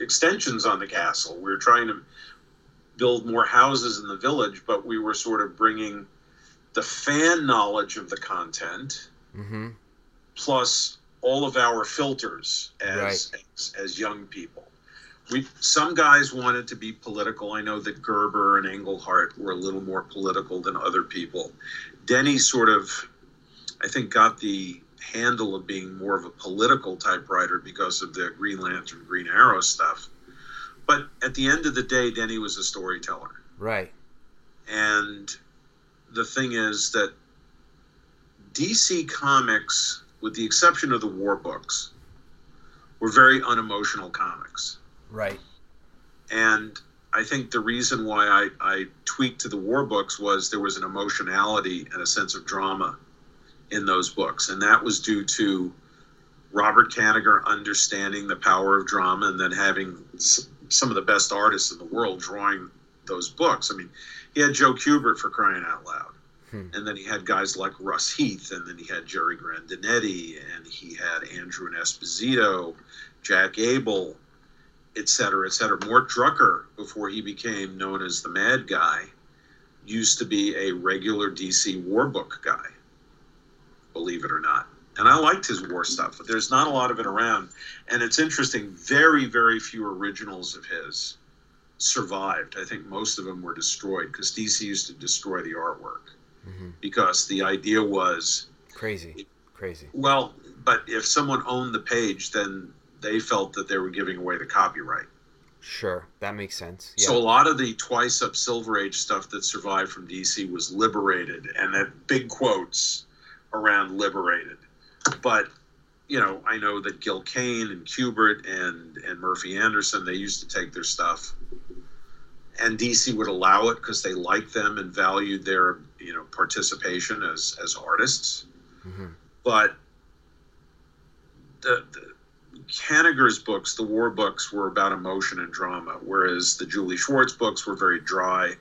extensions on the castle. We were trying to build more houses in the village, but we were sort of bringing the fan knowledge of the content, mm-hmm. plus all of our filters as, right. as as young people. We some guys wanted to be political. I know that Gerber and Englehart were a little more political than other people. Denny sort of, I think, got the handle of being more of a political type writer because of the Green Lantern, Green Arrow stuff. But at the end of the day, Denny was a storyteller. Right. And the thing is that D C comics, with the exception of the war books, were very unemotional comics. Right. And I think the reason why I, I tweaked to the war books was there was an emotionality and a sense of drama in those books. And that was due to Robert Kanigher understanding the power of drama, and then having some of the best artists in the world drawing those books. I mean, he had Joe Kubert, for crying out loud. Hmm. And then he had guys like Russ Heath, and then he had Jerry Grandinetti, and he had Andrew and Esposito, Jack Abel, et cetera, et cetera. Mort Drucker, before he became known as the Mad Guy, used to be a regular D C war book guy, believe it or not. And I liked his war stuff, but there's not a lot of it around. And it's interesting, very, very few originals of his survived. I think most of them were destroyed, because D C used to destroy the artwork, mm-hmm. because the idea was... Crazy, it, crazy. Well, but if someone owned the page, then they felt that they were giving away the copyright. Sure, that makes sense. Yeah. So a lot of the twice-up Silver Age stuff that survived from D C was liberated, and that big quotes around liberated. But, you know, I know that Gil Kane and Kubert and, and Murphy Anderson, they used to take their stuff. And D C would allow it because they liked them and valued their, you know, participation as, as artists. Mm-hmm. But the, the Kanigher's books, the war books, were about emotion and drama, whereas the Julie Schwartz books were very dry.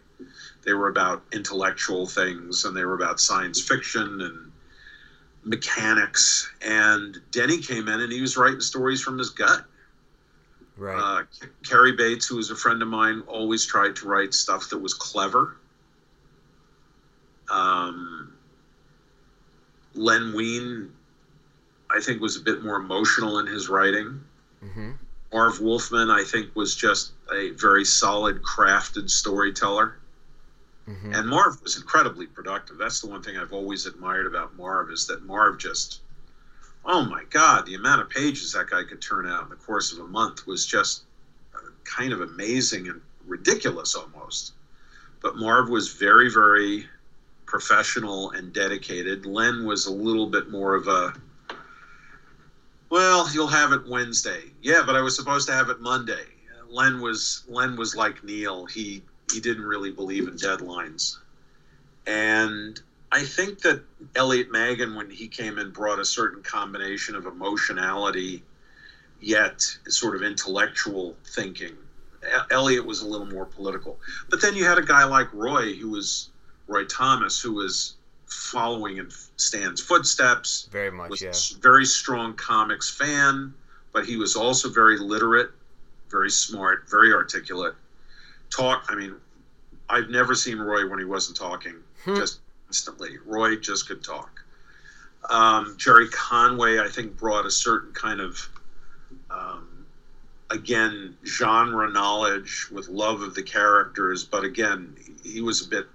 They were about intellectual things, and they were about science fiction and mechanics. And Denny came in and he was writing stories from his gut. Right. Uh, C- Carrie Bates, who was a friend of mine, always tried to write stuff that was clever. Um, Len Wein, I think, was a bit more emotional in his writing. Mm-hmm. Marv Wolfman, I think, was just a very solid, crafted storyteller. Mm-hmm. And Marv was incredibly productive. That's the one thing I've always admired about Marv, is that Marv just, oh my God, the amount of pages that guy could turn out in the course of a month was just kind of amazing and ridiculous almost. But Marv was very, very professional and dedicated. Len was a little bit more of a, well, you'll have it Wednesday. Yeah, but I was supposed to have it Monday. Len was Len was like Neal. He He didn't really believe in deadlines. And I think that Elliot Magan, when he came in, brought a certain combination of emotionality, yet sort of intellectual thinking. Elliot was a little more political. But then you had a guy like Roy, who was Roy Thomas, who was following in Stan's footsteps. Very much, was yeah. a very strong comics fan, but he was also very literate, very smart, very articulate. Talk. I mean, I've never seen Roy when he wasn't talking. Hmm. Just instantly, Roy just could talk. Um, Jerry Conway, I think, brought a certain kind of, um, again, genre knowledge with love of the characters. But again, he was a bit.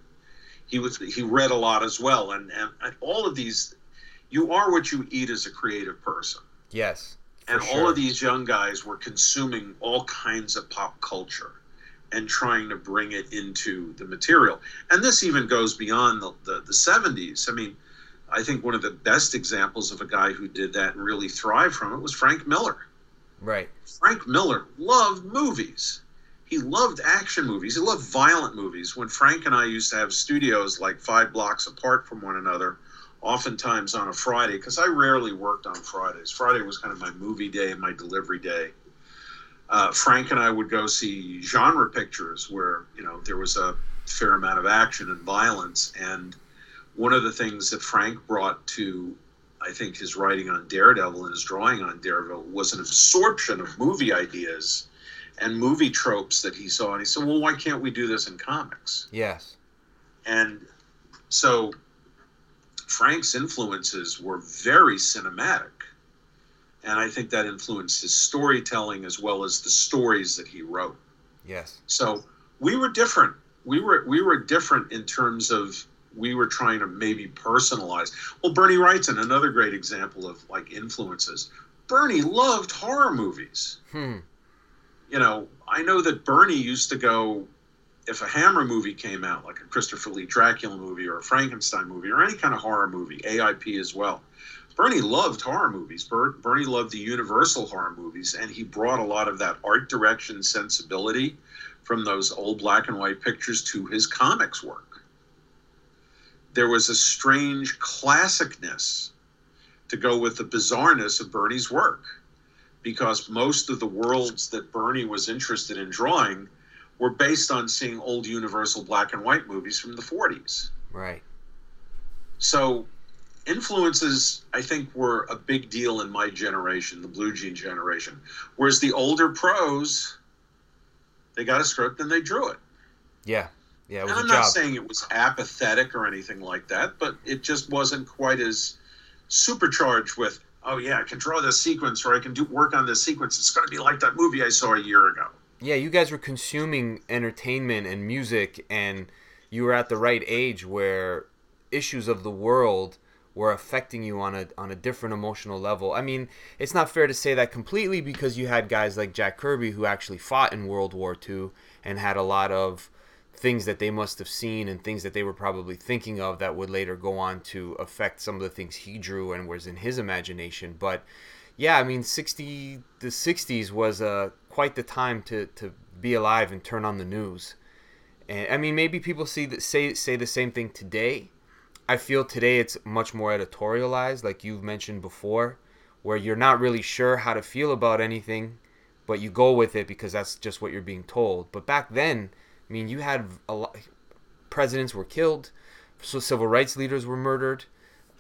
He was. He read a lot as well, and and all of these. you are what you eat as a creative person. Yes. And sure. all of these young guys were consuming all kinds of pop culture and trying to bring it into the material. And this even goes beyond the, the, the seventies. I mean, I think one of the best examples of a guy who did that and really thrived from it was Frank Miller. Right. Frank Miller loved movies. He loved action movies. He loved violent movies. When Frank and I used to have studios like five blocks apart from one another, oftentimes on a Friday, because I rarely worked on Fridays. Friday was kind of my movie day and my delivery day. Uh, Frank and I would go see genre pictures where, you know, there was a fair amount of action and violence. And one of the things that Frank brought to, I think, his writing on Daredevil and his drawing on Daredevil was an absorption of movie ideas and movie tropes that he saw. And he said, well, why can't we do this in comics? Yes. And so Frank's influences were very cinematic. And I think that influenced his storytelling as well as the stories that he wrote. Yes. So we were different. We were we were different in terms of we were trying to maybe personalize. Well, Bernie Wrightson, another great example of like influences. Bernie loved horror movies. Hmm. You know, I know that Bernie used to go, if a Hammer movie came out, like a Christopher Lee Dracula movie or a Frankenstein movie or any kind of horror movie, A I P as well. Bernie loved horror movies. Bernie loved the Universal horror movies, and he brought a lot of that art direction sensibility from those old black and white pictures to his comics work. There was a strange classicness to go with the bizarreness of Bernie's work, because most of the worlds that Bernie was interested in drawing were based on seeing old Universal black and white movies from the forties. Right. So influences, I think, were a big deal in my generation, the Blue Jean generation. Whereas the older pros, they got a script and they drew it. Yeah, yeah. It was and I'm a not job. saying it was apathetic or anything like that, but it just wasn't quite as supercharged with, oh yeah, I can draw this sequence or I can do work on this sequence. It's going to be like that movie I saw a year ago. Yeah, you guys were consuming entertainment and music, and you were at the right age where issues of the world were affecting you on a on a different emotional level. I mean, it's not fair to say that completely, because you had guys like Jack Kirby who actually fought in World War Two and had a lot of things that they must have seen and things that they were probably thinking of that would later go on to affect some of the things he drew and was in his imagination. But yeah, I mean, sixty the sixties was uh, quite the time to, to be alive and turn on the news. And I mean, maybe people see that, say say the same thing today. I feel today it's much more editorialized, like you've mentioned before, where you're not really sure how to feel about anything, but you go with it because that's just what you're being told. But back then, I mean, you had a lot, presidents were killed, so civil rights leaders were murdered,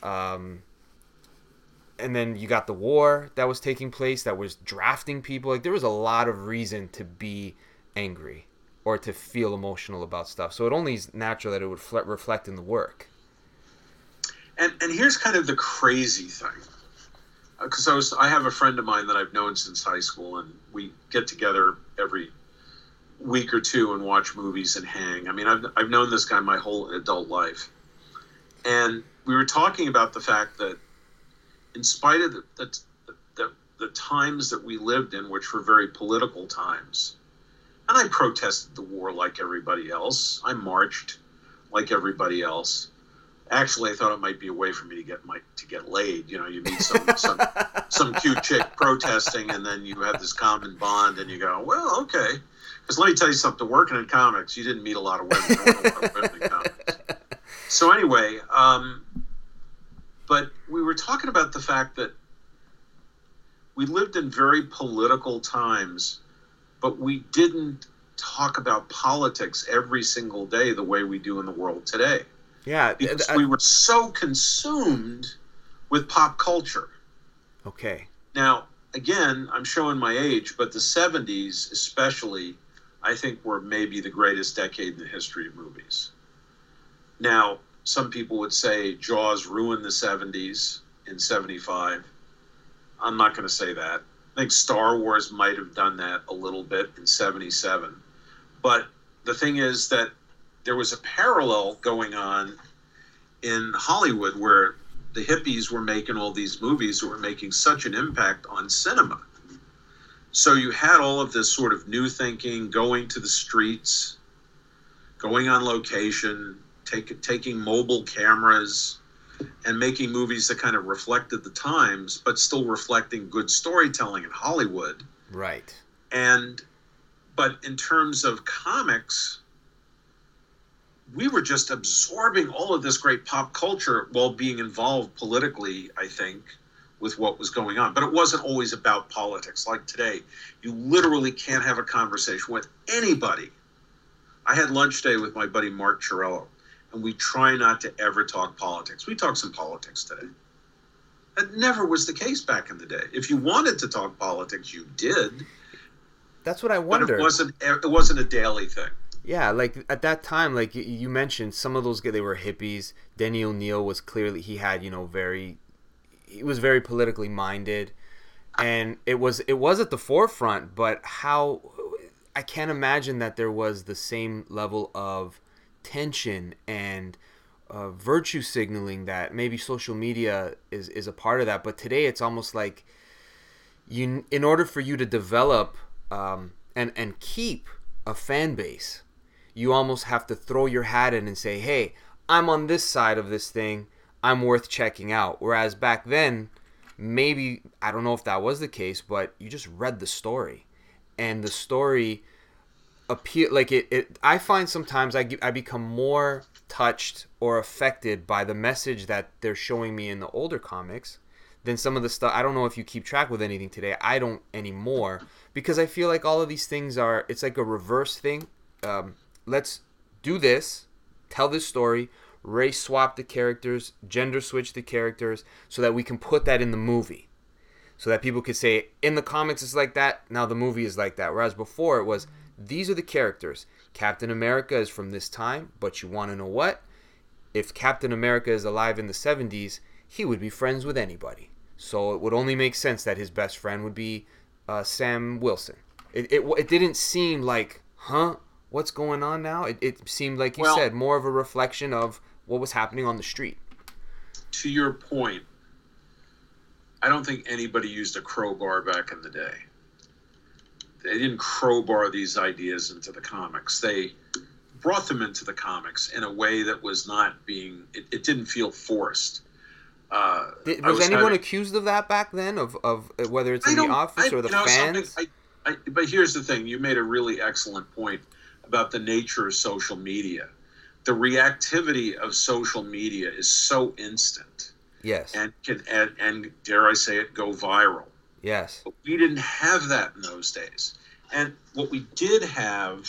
um, and then you got the war that was taking place that was drafting people. Like, there was a lot of reason to be angry or to feel emotional about stuff. So it only is natural that it would fle- reflect in the work. And and here's kind of the crazy thing, because I was I have a friend of mine that I've known since high school, and we get together every week or two and watch movies and hang. I mean, I've I've known this guy my whole adult life, and we were talking about the fact that, in spite of the the the, the times that we lived in, which were very political times, and I protested the war like everybody else. I marched like everybody else. Actually, I thought it might be a way for me to get my to get laid. You know, you meet some some, some cute chick protesting, and then you have this common bond, and you go, well, okay. Because let me tell you something, working in comics, you didn't meet a lot of women. There weren't a lot of women in comics. So anyway, um, but we were talking about the fact that we lived in very political times, but we didn't talk about politics every single day the way we do in the world today. Yeah, because I, we were so consumed with pop culture. Okay. Now, again, I'm showing my age, but the seventies especially, I think, were maybe the greatest decade in the history of movies. Now, some people would say Jaws ruined the seventies in seventy-five. I'm not going to say that. I think Star Wars might have done that a little bit in seventy-seven. But the thing is that there was a parallel going on in Hollywood where the hippies were making all these movies that were making such an impact on cinema. So you had all of this sort of new thinking, going to the streets, going on location, take, taking mobile cameras, and making movies that kind of reflected the times, but still reflecting good storytelling in Hollywood. Right. And, but in terms of comics, we were just absorbing all of this great pop culture while being involved politically, I think, with what was going on. But it wasn't always about politics. Like today, you literally can't have a conversation with anybody. I had lunch today with my buddy Mark Chirello, and we try not to ever talk politics. We talk some politics today. That never was the case back in the day. If you wanted to talk politics, you did. That's what I wonder. But it wasn't, it wasn't a daily thing. Yeah, like at that time, like you mentioned, some of those guys, they were hippies. Denny O'Neil was clearly, he had, you know, very, he was very politically minded. And it was, it was at the forefront, but how, I can't imagine that there was the same level of tension and uh, virtue signaling that maybe social media is, is a part of that. But today it's almost like you, in order for you to develop um, and, and keep a fan base, you almost have to throw your hat in and say, hey, I'm on this side of this thing, I'm worth checking out. Whereas back then, maybe, I don't know if that was the case, but you just read the story. And the story appear like it, it I find sometimes I, I become more touched or affected by the message that they're showing me in the older comics than some of the stuff. I don't know if you keep track with anything today. I don't anymore, because I feel like all of these things are, it's like a reverse thing. Um, let's do this, tell this story, race swap the characters, gender switch the characters, so that we can put that in the movie, so that people could say, in the comics it's like that, now the movie is like that. Whereas before it was, these are the characters. Captain America is from this time, but you want to know what? If Captain America is alive in the seventies, he would be friends with anybody. So it would only make sense that his best friend would be uh, Sam Wilson. It, it it didn't seem like, huh, what's going on now? It, it seemed like you well, said, more of a reflection of what was happening on the street. To your point, I don't think anybody used a crowbar back in the day. They didn't crowbar these ideas into the comics. They brought them into the comics in a way that was not being, it, it didn't feel forced. Uh, Did, was, was anyone having, accused of that back then, of, of whether it's in the office I, or the you know, fans? I, I, but here's the thing. You made a really excellent point about the nature of social media. The reactivity of social media is so instant. Yes. And can and, and dare I say it, go viral. Yes. But we didn't have that in those days. And what we did have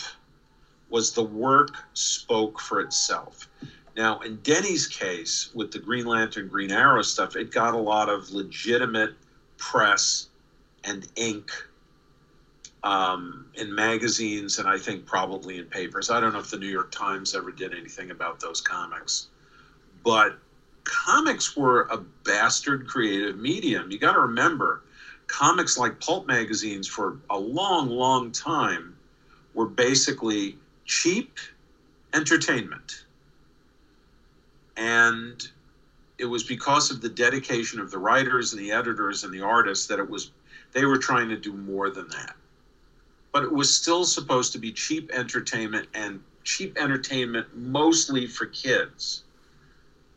was the work spoke for itself. Now, in Denny's case, with the Green Lantern, Green Arrow stuff, it got a lot of legitimate press and ink um, in magazines, and I think probably in papers. I don't know if the New York Times ever did anything about those comics, but comics were a bastard creative medium. You got to remember, comics like pulp magazines for a long, long time were basically cheap entertainment. And it was because of the dedication of the writers and the editors and the artists that it was, they were trying to do more than that. But it was still supposed to be cheap entertainment, and cheap entertainment mostly for kids.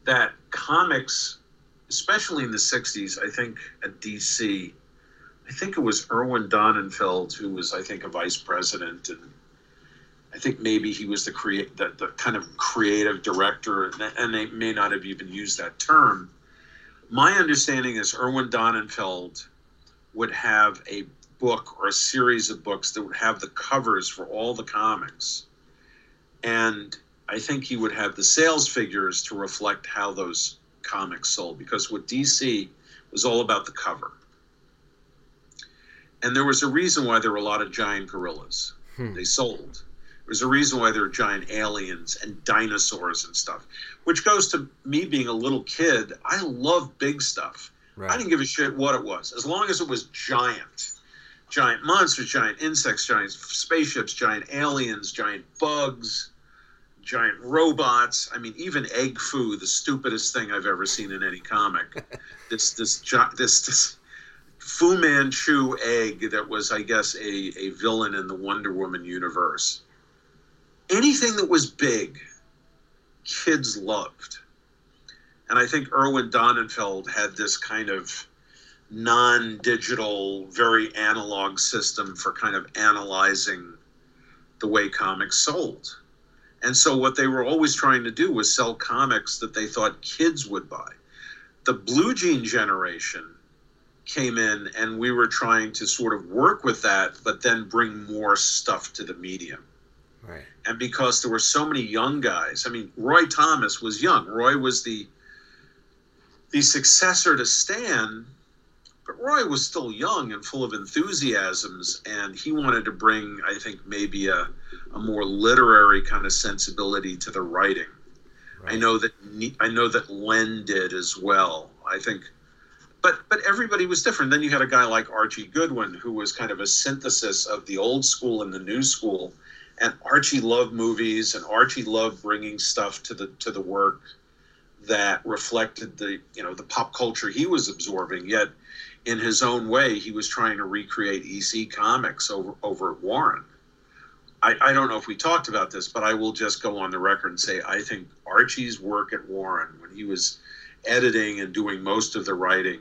That comics, especially in the sixties, I think at D C, I think it was Erwin Donenfeld, who was, I think, a vice president, and I think maybe he was the create the, the kind of creative director, and they may not have even used that term. My understanding is Erwin Donenfeld would have a book or a series of books that would have the covers for all the comics, and I think he would have the sales figures to reflect how those comics sold, because with D C, was all about the cover. And there was a reason why there were a lot of giant gorillas. Hmm. They sold. There was a reason why there were giant aliens and dinosaurs and stuff, which goes to me being a little kid. I love big stuff. Right. I didn't give a shit what it was, as long as it was giant. Giant monsters, giant insects, giant spaceships, giant aliens, giant bugs, giant robots. I mean, even Egg Foo, the stupidest thing I've ever seen in any comic. this this this this Fu Manchu egg that was, I guess, a, a villain in the Wonder Woman universe. Anything that was big, kids loved. And I think Erwin Donenfeld had this kind of non-digital, very analog system for kind of analyzing the way comics sold. And so what they were always trying to do was sell comics that they thought kids would buy. The Blue Jean generation came in, and we were trying to sort of work with that, but then bring more stuff to the medium. Right. And because there were so many young guys, I mean, Roy Thomas was young. Roy was the the successor to Stan, but Roy was still young and full of enthusiasms, and he wanted to bring, I think, maybe a, a more literary kind of sensibility to the writing. Right. I know that I know that Len did as well. I think, but but everybody was different. Then you had a guy like Archie Goodwin, who was kind of a synthesis of the old school and the new school. And Archie loved movies, and Archie loved bringing stuff to the to the work that reflected the you know the pop culture he was absorbing. Yet, in his own way, he was trying to recreate E C Comics over over at Warren. I, I don't know if we talked about this, but I will just go on the record and say I think Archie's work at Warren, when he was editing and doing most of the writing,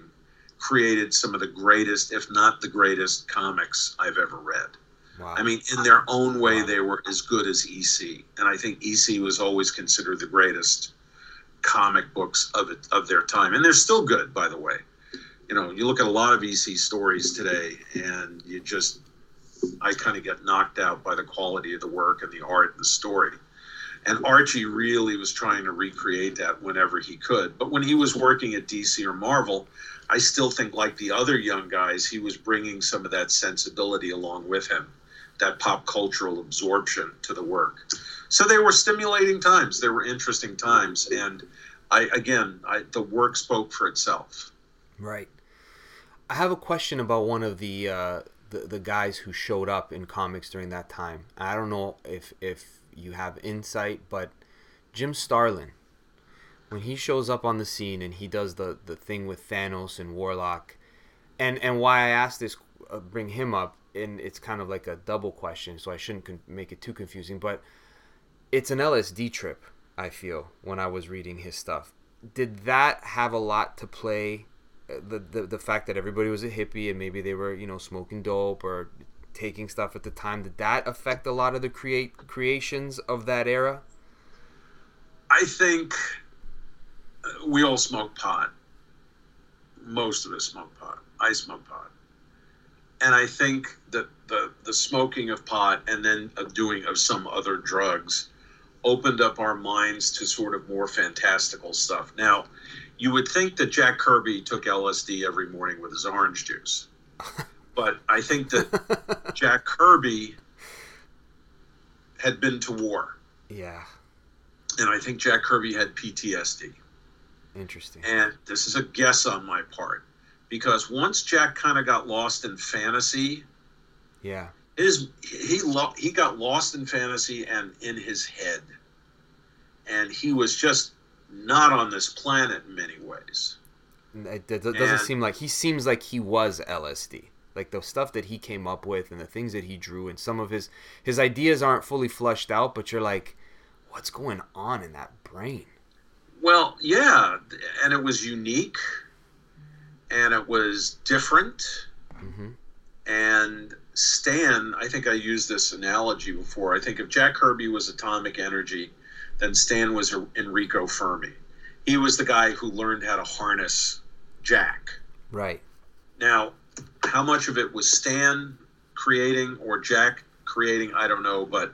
created some of the greatest, if not the greatest, comics I've ever read. Wow. I mean, in their own way, wow. They were as good as E C. And I think E C was always considered the greatest comic books of it, of their time. And they're still good, by the way. You know, you look at a lot of E C stories today, and you just, I kind of get knocked out by the quality of the work and the art and the story. And Archie really was trying to recreate that whenever he could. But when he was working at D C or Marvel, I still think, like the other young guys, he was bringing some of that sensibility along with him, that pop cultural absorption to the work. So they were stimulating times. They were interesting times. And I, again, I, the work spoke for itself. Right. I have a question about one of the, uh, the, the guys who showed up in comics during that time. I don't know if, if you have insight, but Jim Starlin, when he shows up on the scene and he does the, the thing with Thanos and Warlock, and, and why I asked this, uh, bring him up, and it's kind of like a double question, so I shouldn't con- make it too confusing, but it's an L S D trip, I feel, when I was reading his stuff. Did that have a lot to play, the, the, the fact that everybody was a hippie and maybe they were, you know, smoking dope or taking stuff at the time? Did that affect a lot of the create creations of that era? I think we all smoke pot. Most of us smoke pot. I smoke pot. And I think that the, the smoking of pot and then of doing of some other drugs opened up our minds to sort of more fantastical stuff. Now, you would think that Jack Kirby took L S D every morning with his orange juice. But I think that Jack Kirby had been to war. Yeah. And I think Jack Kirby had P T S D. Interesting. And this is a guess on my part, because once Jack kind of got lost in fantasy, yeah, his he lo- he got lost in fantasy and in his head, and he was just not on this planet in many ways. It doesn't and, seem like he seems like he was L S D, like the stuff that he came up with and the things that he drew, and some of his his ideas aren't fully fleshed out, but you're like, what's going on in that brain? Well, yeah, and it was unique, and it was different, mm-hmm. and Stan, I think I used this analogy before, I think if Jack Kirby was atomic energy, then Stan was Enrico Fermi. He was the guy who learned how to harness Jack. Right. Now, how much of it was Stan creating or Jack creating, I don't know, but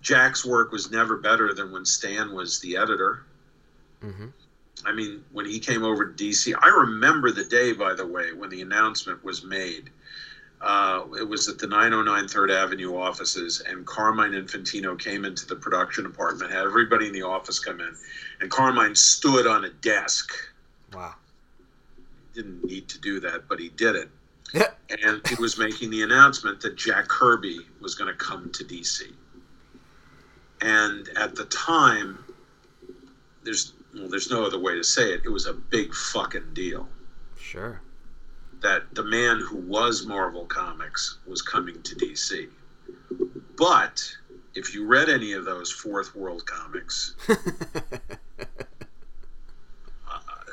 Jack's work was never better than when Stan was the editor. Mm-hmm. I mean, when he came over to D C, I remember the day, by the way, when the announcement was made. Uh, it was at the nine oh nine Third Avenue offices, and Carmine Infantino came into the production department, had everybody in the office come in, and Carmine stood on a desk. Wow. He didn't need to do that, but he did it. Yeah. And he was making the announcement that Jack Kirby was going to come to D C. And at the time, there's well, there's no other way to say it. It was a big fucking deal. Sure. That the man who was Marvel Comics was coming to D C. But if you read any of those Fourth World comics, uh,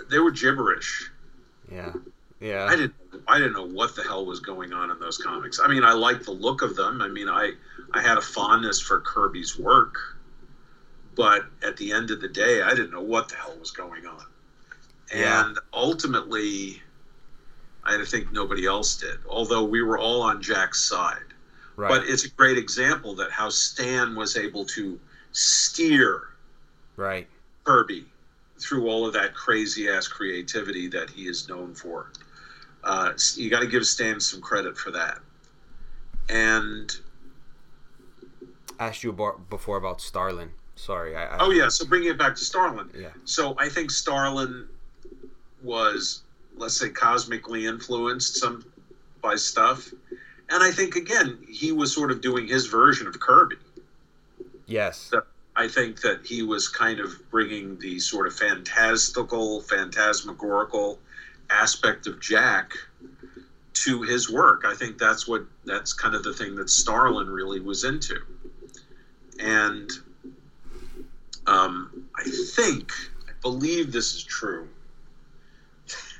they were gibberish. Yeah, yeah. I didn't. I didn't know what the hell was going on in those comics. I mean, I liked the look of them. I mean, I I had a fondness for Kirby's work, but at the end of the day, I didn't know what the hell was going on. Yeah. And ultimately, I think nobody else did, although we were all on Jack's side. Right. But it's a great example that how Stan was able to steer right. Kirby through all of that crazy-ass creativity that he is known for. Uh, you got to give Stan some credit for that. And I asked you about, before about Starlin. Sorry. I, I... Oh, yeah, so bringing it back to Starlin. Yeah. So I think Starlin was, let's say, cosmically influenced some by stuff. And I think, again, he was sort of doing his version of Kirby. Yes. So I think that he was kind of bringing the sort of fantastical, phantasmagorical aspect of Jack to his work. I think that's what that's kind of the thing that Starlin really was into. And um, I think, I believe this is true.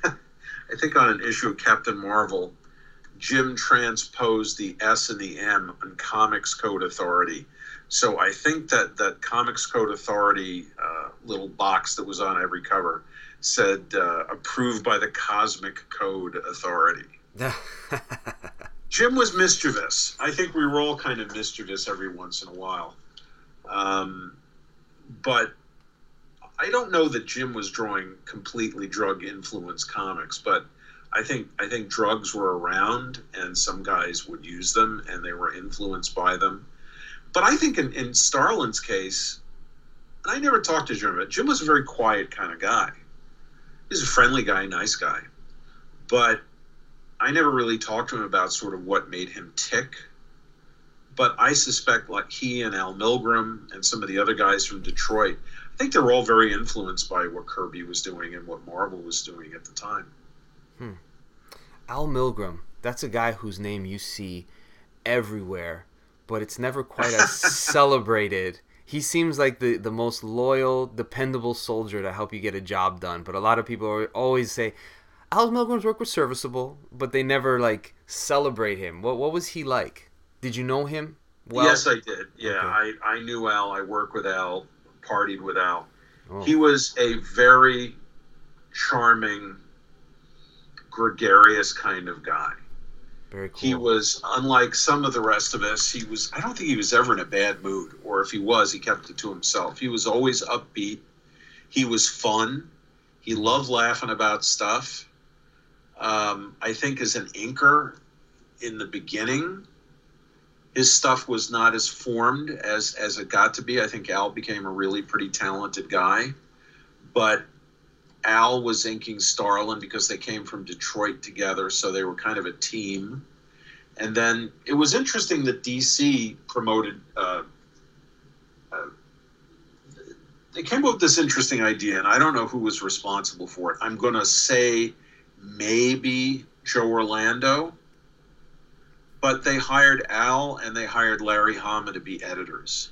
I think on an issue of Captain Marvel, Jim transposed the S and the M on Comics Code Authority. So I think that that Comics Code Authority uh, little box that was on every cover said uh, approved by the Cosmic Code Authority. Jim was mischievous. I think we were all kind of mischievous every once in a while. Um, but I don't know that Jim was drawing completely drug-influenced comics, but I think I think drugs were around, and some guys would use them, and they were influenced by them. But I think in, in Starlin's case, and I never talked to Jim about it, Jim was a very quiet kind of guy. He's a friendly guy, nice guy. But I never really talked to him about sort of what made him tick. But I suspect like he and Al Milgrom and some of the other guys from Detroit, I think they were all very influenced by what Kirby was doing and what Marvel was doing at the time. Hmm. Al Milgrom, that's a guy whose name you see everywhere, but it's never quite as celebrated. He seems like the, the most loyal, dependable soldier to help you get a job done, but a lot of people are, always say, Al Milgrom's work was serviceable, but they never, like, celebrate him. What what was he like? Did you know him well? Yes, I did. Yeah, okay. I, I knew Al. I worked with Al, partied with Al. Oh. He was a very charming, gregarious kind of guy. Very cool. He was, unlike some of the rest of us, he was, I don't think he was ever in a bad mood, or if he was, he kept it to himself. He was always upbeat. He was fun. He loved laughing about stuff. Um, I think as an inker in the beginning, his stuff was not as formed as, as it got to be. I think Al became a really pretty talented guy, but Al was inking Starlin because they came from Detroit together, so they were kind of a team. And then it was interesting that D C promoted uh, uh, they came up with this interesting idea, and I don't know who was responsible for it. I'm going to say maybe Joe Orlando, but they hired Al and they hired Larry Hama to be editors.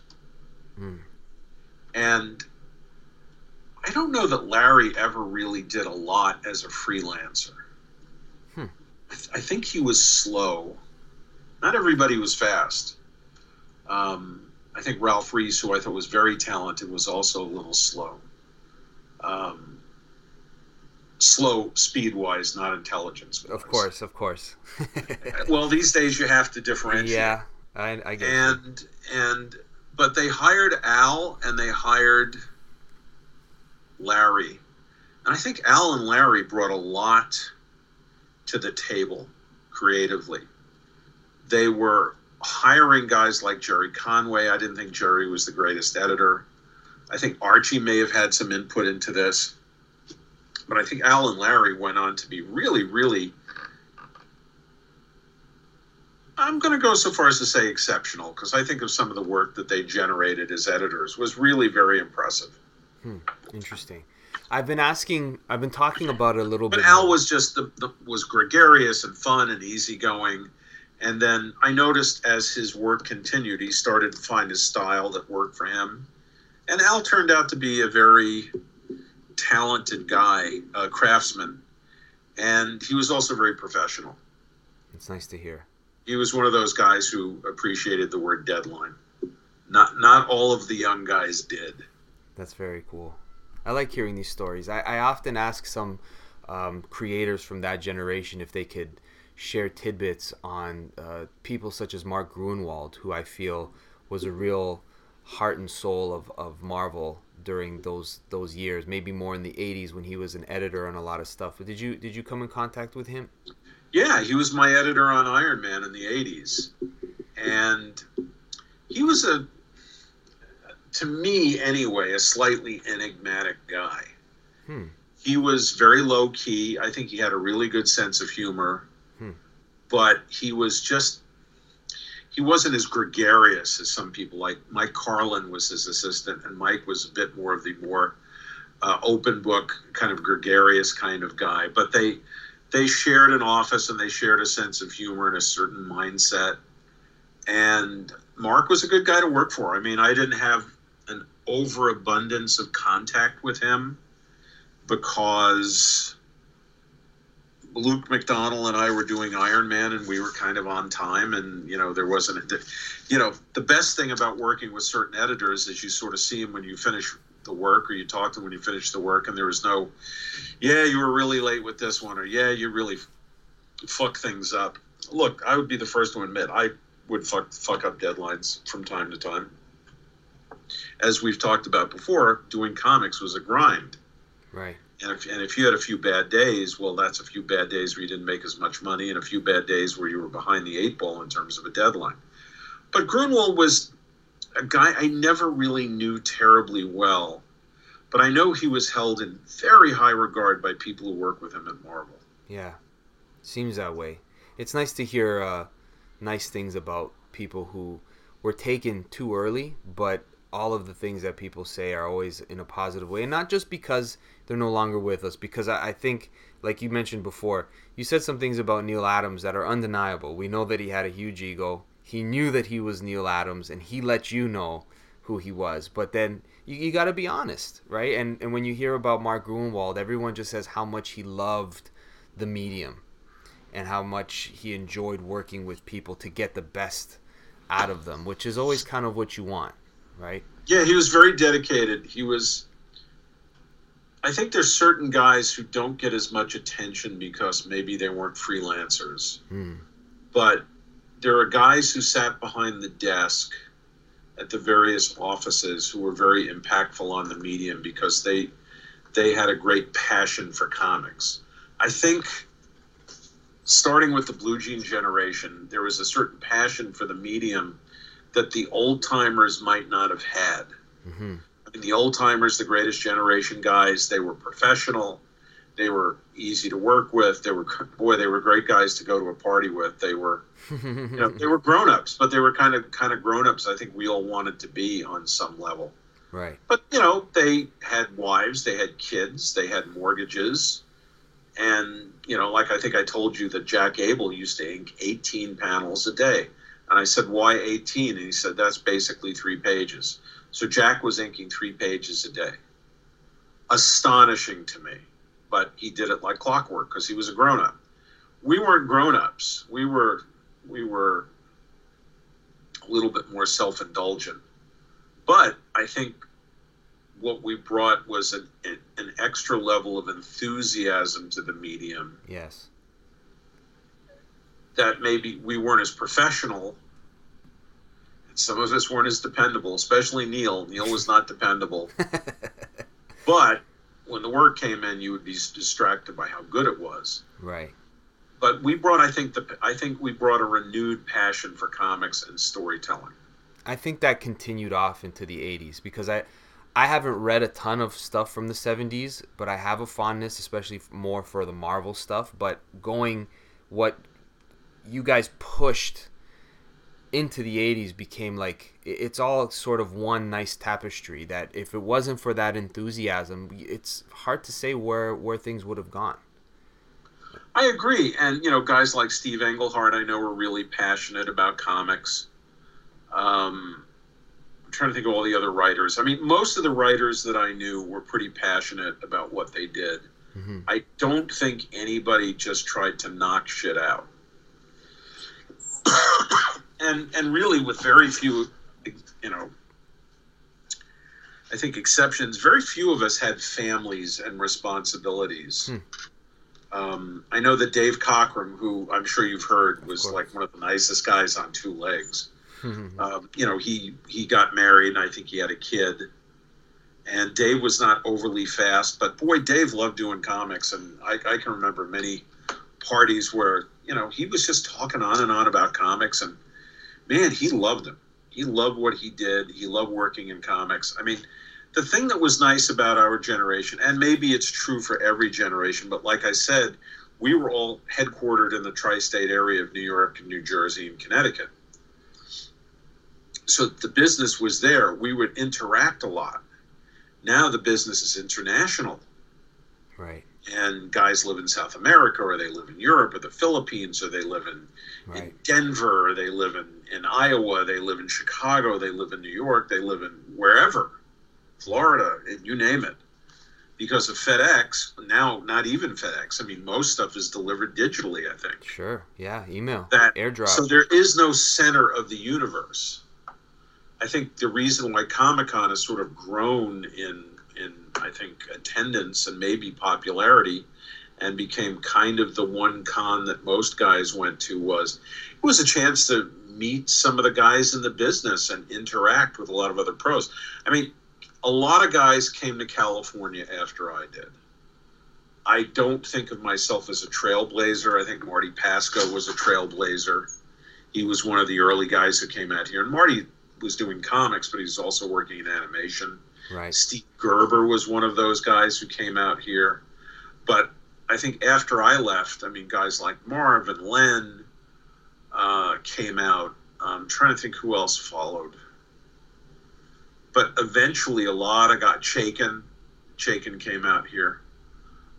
Mm. And I don't know that Larry ever really did a lot as a freelancer. Hmm. I, th- I think he was slow. Not everybody was fast. Um, I think Ralph Reese, who I thought was very talented, was also a little slow. Um, slow speed-wise, not intelligence-wise. Of course, of course. Well, these days you have to differentiate. Yeah, I, I get and, it. And, but they hired Al and they hired Larry, and I think Al and Larry brought a lot to the table creatively. They were hiring guys like Jerry Conway. I didn't think Jerry was the greatest editor. I think Archie may have had some input into this, but I think Al and Larry went on to be really, really I'm going to go so far as to say exceptional, because I think of some of the work that they generated as editors was really very impressive. Hmm, interesting. I've been asking, I've been talking about it a little but bit. But Al more. was just, the, the was gregarious and fun and easygoing. And then I noticed as his work continued, he started to find his style that worked for him. And Al turned out to be a very talented guy, a craftsman. And he was also very professional. It's nice to hear. He was one of those guys who appreciated the word deadline. Not not all of the young guys did. That's very cool. I like hearing these stories. I, I often ask some um, creators from that generation if they could share tidbits on uh, people such as Mark Gruenwald, who I feel was a real heart and soul of, of Marvel during those those years, maybe more in the eighties when he was an editor on a lot of stuff. But did you did you come in contact with him? Yeah, he was my editor on Iron Man in the eighties. And he was, a, to me anyway, a slightly enigmatic guy. Hmm. He was very low-key. I think he had a really good sense of humor. Hmm. But he was just, he wasn't as gregarious as some people. Like Mike Carlin was his assistant, and Mike was a bit more of the more uh, open book, kind of gregarious kind of guy. But they... They shared an office and they shared a sense of humor and a certain mindset. And Mark was a good guy to work for. I mean, I didn't have an overabundance of contact with him because Luke McDonnell and I were doing Iron Man and we were kind of on time. And, you know, there wasn't, a, you know, the best thing about working with certain editors is you sort of see them when you finish the work, or you talk to them when you finish the work, and there was no, yeah, you were really late with this one, or yeah, you really f- fuck things up. Look, I would be the first to admit I would fuck fuck up deadlines from time to time. As we've talked about before, doing comics was a grind, right? And if and if you had a few bad days, well, that's a few bad days where you didn't make as much money, and a few bad days where you were behind the eight ball in terms of a deadline. But Gruenwald was a guy I never really knew terribly well, but I know he was held in very high regard by people who work with him at Marvel. Yeah, seems that way. It's nice to hear uh, nice things about people who were taken too early, but all of the things that people say are always in a positive way, and not just because they're no longer with us, because I, I think, like you mentioned before, you said some things about Neal Adams that are undeniable. We know that he had a huge ego. He knew that he was Neal Adams, and he let you know who he was. But then you, you got to be honest, right? And and when you hear about Mark Gruenwald, everyone just says how much he loved the medium and how much he enjoyed working with people to get the best out of them, which is always kind of what you want, right? Yeah, he was very dedicated. He was – I think there's certain guys who don't get as much attention because maybe they weren't freelancers. Mm. But – there are guys who sat behind the desk at the various offices who were very impactful on the medium because they they had a great passion for comics. I think starting with the Blue Jean generation, there was a certain passion for the medium that the old-timers might not have had. Mm-hmm. I mean, the old-timers, the greatest generation guys, they were professional. They were easy to work with. They were, boy, they were great guys to go to a party with. They were, you know, they were grown-ups, but they were kind of kind of grown-ups I think we all wanted to be on some level. Right. But, you know, they had wives, they had kids, they had mortgages. And, you know, like I think I told you that Jack Abel used to ink eighteen panels a day. And I said, why eighteen? And he said, that's basically three pages. So Jack was inking three pages a day. Astonishing to me. But he did it like clockwork because he was a grown-up. We weren't grown-ups. We were we were a little bit more self-indulgent. But I think what we brought was an, an extra level of enthusiasm to the medium. Yes. That maybe we weren't as professional. And some of us weren't as dependable, especially Neal. Neal was not dependable. But when the work came in, you would be distracted by how good it was. Right. But we brought, I think, the I think we brought a renewed passion for comics and storytelling. I think that continued off into the eighties because I, I haven't read a ton of stuff from the seventies, but I have a fondness, especially more for the Marvel stuff. But going, what you guys pushed into the eighties became like, it's all sort of one nice tapestry that if it wasn't for that enthusiasm, it's hard to say where, where things would have gone. I agree. And, you know, guys like Steve Englehart, I know, are really passionate about comics. Um, I'm trying to think of all the other writers. I mean, most of the writers that I knew were pretty passionate about what they did. Mm-hmm. I don't think anybody just tried to knock shit out. And and really, with very few, you know, I think exceptions, very few of us had families and responsibilities. Hmm. Um, I know that Dave Cockrum, who I'm sure you've heard, was like one of the nicest guys on two legs. um, you know, he, he got married, and I think he had a kid. And Dave was not overly fast, but boy, Dave loved doing comics. And I, I can remember many parties where, you know, he was just talking on and on about comics, and man, he loved them. He loved what he did. He loved working in comics. I mean, the thing that was nice about our generation, and maybe it's true for every generation, but like I said, we were all headquartered in the tri-state area of New York and New Jersey and Connecticut. So the business was there. We would interact a lot. Now the business is international. Right. And guys live in South America, or they live in Europe, or the Philippines, or they live in, right. in Denver, or they live in, in Iowa, they live in Chicago, they live in New York, they live in wherever, Florida, you name it. Because of FedEx, now not even FedEx. I mean, most stuff is delivered digitally, I think. Sure, yeah, email, that, airdrop. So there is no center of the universe. I think the reason why Comic Con has sort of grown in, in I think, attendance and maybe popularity, and became kind of the one con that most guys went to, was it was a chance to meet some of the guys in the business and interact with a lot of other pros. I mean, a lot of guys came to California after I did. I don't think of myself as a trailblazer. I think Marty Pasco was a trailblazer. He was one of the early guys who came out here. And Marty was doing comics, but he was also working in animation. Right. Steve Gerber was one of those guys who came out here. But I think after I left, I mean, guys like Marv and Len uh, came out. I'm trying to think who else followed. But eventually a lot of got shaken. Shaken came out here.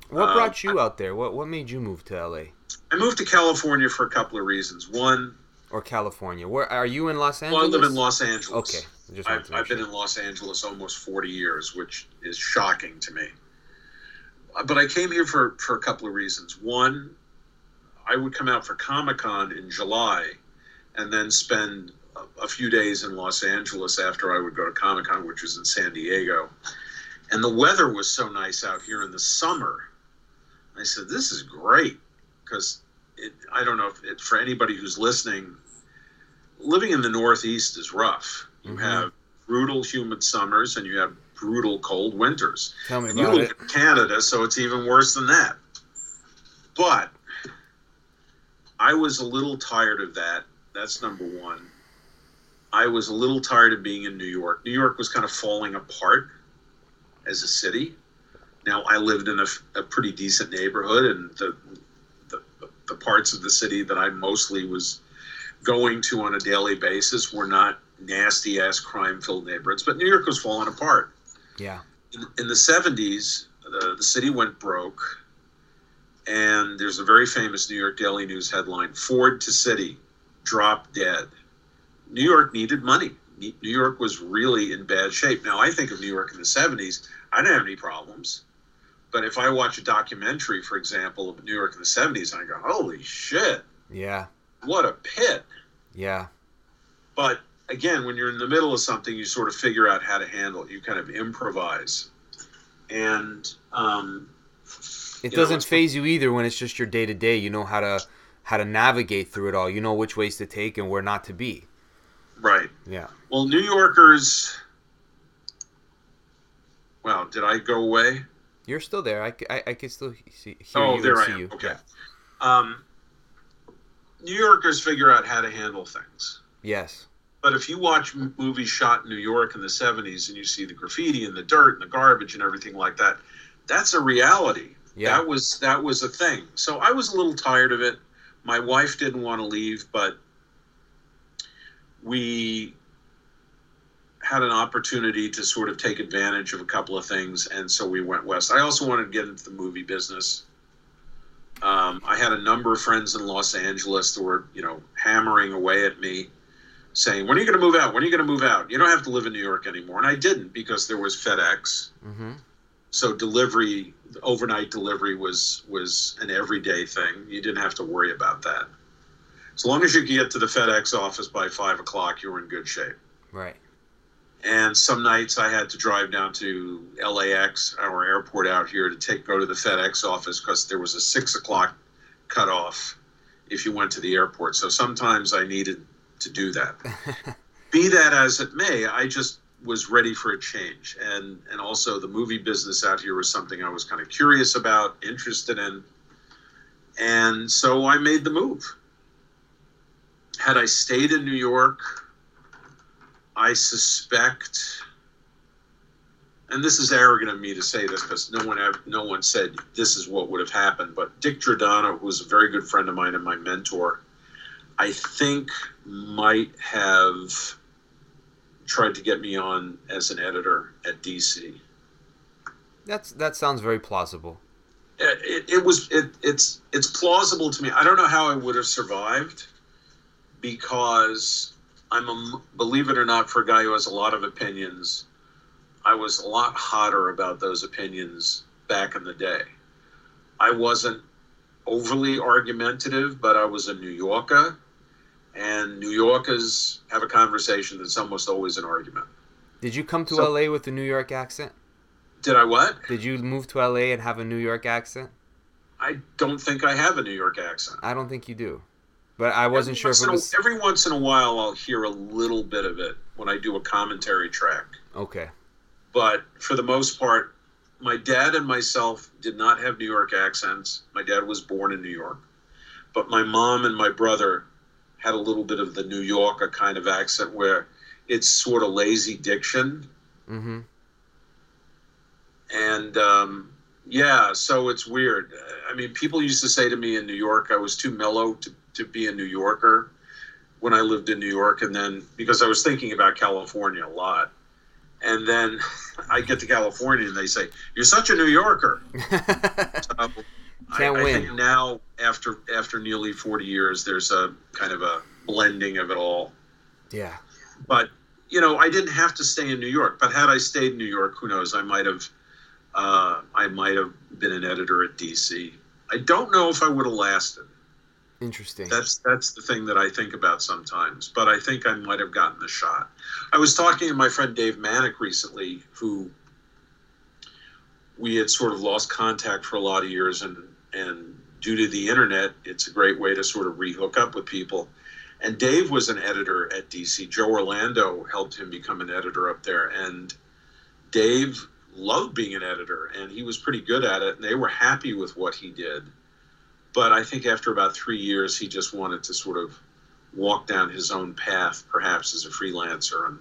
What uh, brought you I, out there? What What made you move to L A? I moved to California for a couple of reasons. One... Or California. Where are you in Los Angeles? Well, I live in Los Angeles. Okay. Just I've, I've been in Los Angeles almost forty years, which is shocking to me. But I came here for, for a couple of reasons. One, I would come out for Comic-Con in July and then spend a, a few days in Los Angeles after I would go to Comic-Con, which was in San Diego. And the weather was so nice out here in the summer. I said, this is great, because... It, I don't know if it, for anybody who's listening, living in the Northeast is rough. You mm-hmm. have brutal humid summers and you have brutal cold winters. Tell me and about you live it. in Canada, so it's even worse than that. But I was a little tired of that. That's number one. I was a little tired of being in New York. New York was kind of falling apart as a city. Now, I lived in a, a pretty decent neighborhood, and the the parts of the city that I mostly was going to on a daily basis were not nasty ass crime filled neighborhoods, but New York was falling apart. Yeah. In, in the seventies, the, the city went broke, and there's a very famous New York Daily News headline, "Ford to City, drop dead." New York needed money. New York was really in bad shape. Now, I think of New York in the seventies, I didn't have any problems. But if I watch a documentary, for example, of New York in the seventies, and I go, holy shit. Yeah. What a pit. Yeah. But, again, when you're in the middle of something, you sort of figure out how to handle it. You kind of improvise. And um, it doesn't phase you either when it's just your day-to-day. You know how to how to navigate through it all. You know which ways to take and where not to be. Right. Yeah. Well, New Yorkers... Wow, did I go away? You're still there. I, I, I can still see, hear oh, you there and I see am. you. Okay. Yeah. Um, New Yorkers figure out how to handle things. Yes. But if you watch movies shot in New York in the seventies and you see the graffiti and the dirt and the garbage and everything like that, that's a reality. Yeah. That was that was a thing. So I was a little tired of it. My wife didn't want to leave, but we had an opportunity to sort of take advantage of a couple of things, and so we went west. I also wanted to get into the movie business. Um, I had a number of friends in Los Angeles that were, you know, hammering away at me, saying, when are you going to move out? When are you going to move out? You don't have to live in New York anymore. And I didn't, because there was FedEx. Mm-hmm. So delivery, overnight delivery was was an everyday thing. You didn't have to worry about that. As long as you could get to the FedEx office by five o'clock, you were in good shape. Right. And some nights I had to drive down to L A X, our airport out here, to take go to the FedEx office, because there was a six o'clock cutoff if you went to the airport. So sometimes I needed to do that. Be that as it may, I just was ready for a change. And, and also the movie business out here was something I was kind of curious about, interested in. And so I made the move. Had I stayed in New York, I suspect, and this is arrogant of me to say this because no one no one said this is what would have happened, but Dick Giordano, who was a very good friend of mine and my mentor, I think might have tried to get me on as an editor at D C. That's that sounds very plausible. It, it, it was it it's it's plausible to me. I don't know how I would have survived, because I'm a, believe it or not, for a guy who has a lot of opinions, I was a lot hotter about those opinions back in the day. I wasn't overly argumentative, but I was a New Yorker, and New Yorkers have a conversation that's almost always an argument. Did you come to so, L A with a New York accent? Did I what? Did you move to L A and have a New York accent? I don't think I have a New York accent. I don't think you do. But I wasn't every sure if it was... A, every once in a while, I'll hear a little bit of it when I do a commentary track. Okay. But for the most part, my dad and myself did not have New York accents. My dad was born in New York. But my mom and my brother had a little bit of the New Yorker kind of accent where it's sort of lazy diction. Mm-hmm. And... um yeah, so it's weird. I mean, people used to say to me in New York, I was too mellow to, to be a New Yorker when I lived in New York. And then, because I was thinking about California a lot. And then I get to California and they say, you're such a New Yorker. so Can't I, win. I think now, after, after nearly forty years, there's a kind of a blending of it all. Yeah. But, you know, I didn't have to stay in New York. But had I stayed in New York, who knows, I might have... Uh, I might have been an editor at D C. I don't know if I would have lasted. Interesting. That's that's the thing that I think about sometimes. But I think I might have gotten the shot. I was talking to my friend Dave Manick recently, who we had sort of lost contact for a lot of years. And, and due to the internet, it's a great way to sort of rehook up with people. And Dave was an editor at D C. Joe Orlando helped him become an editor up there. And Dave... loved being an editor, and he was pretty good at it, and they were happy with what he did. But I think after about three years, he just wanted to sort of walk down his own path, perhaps as a freelancer, and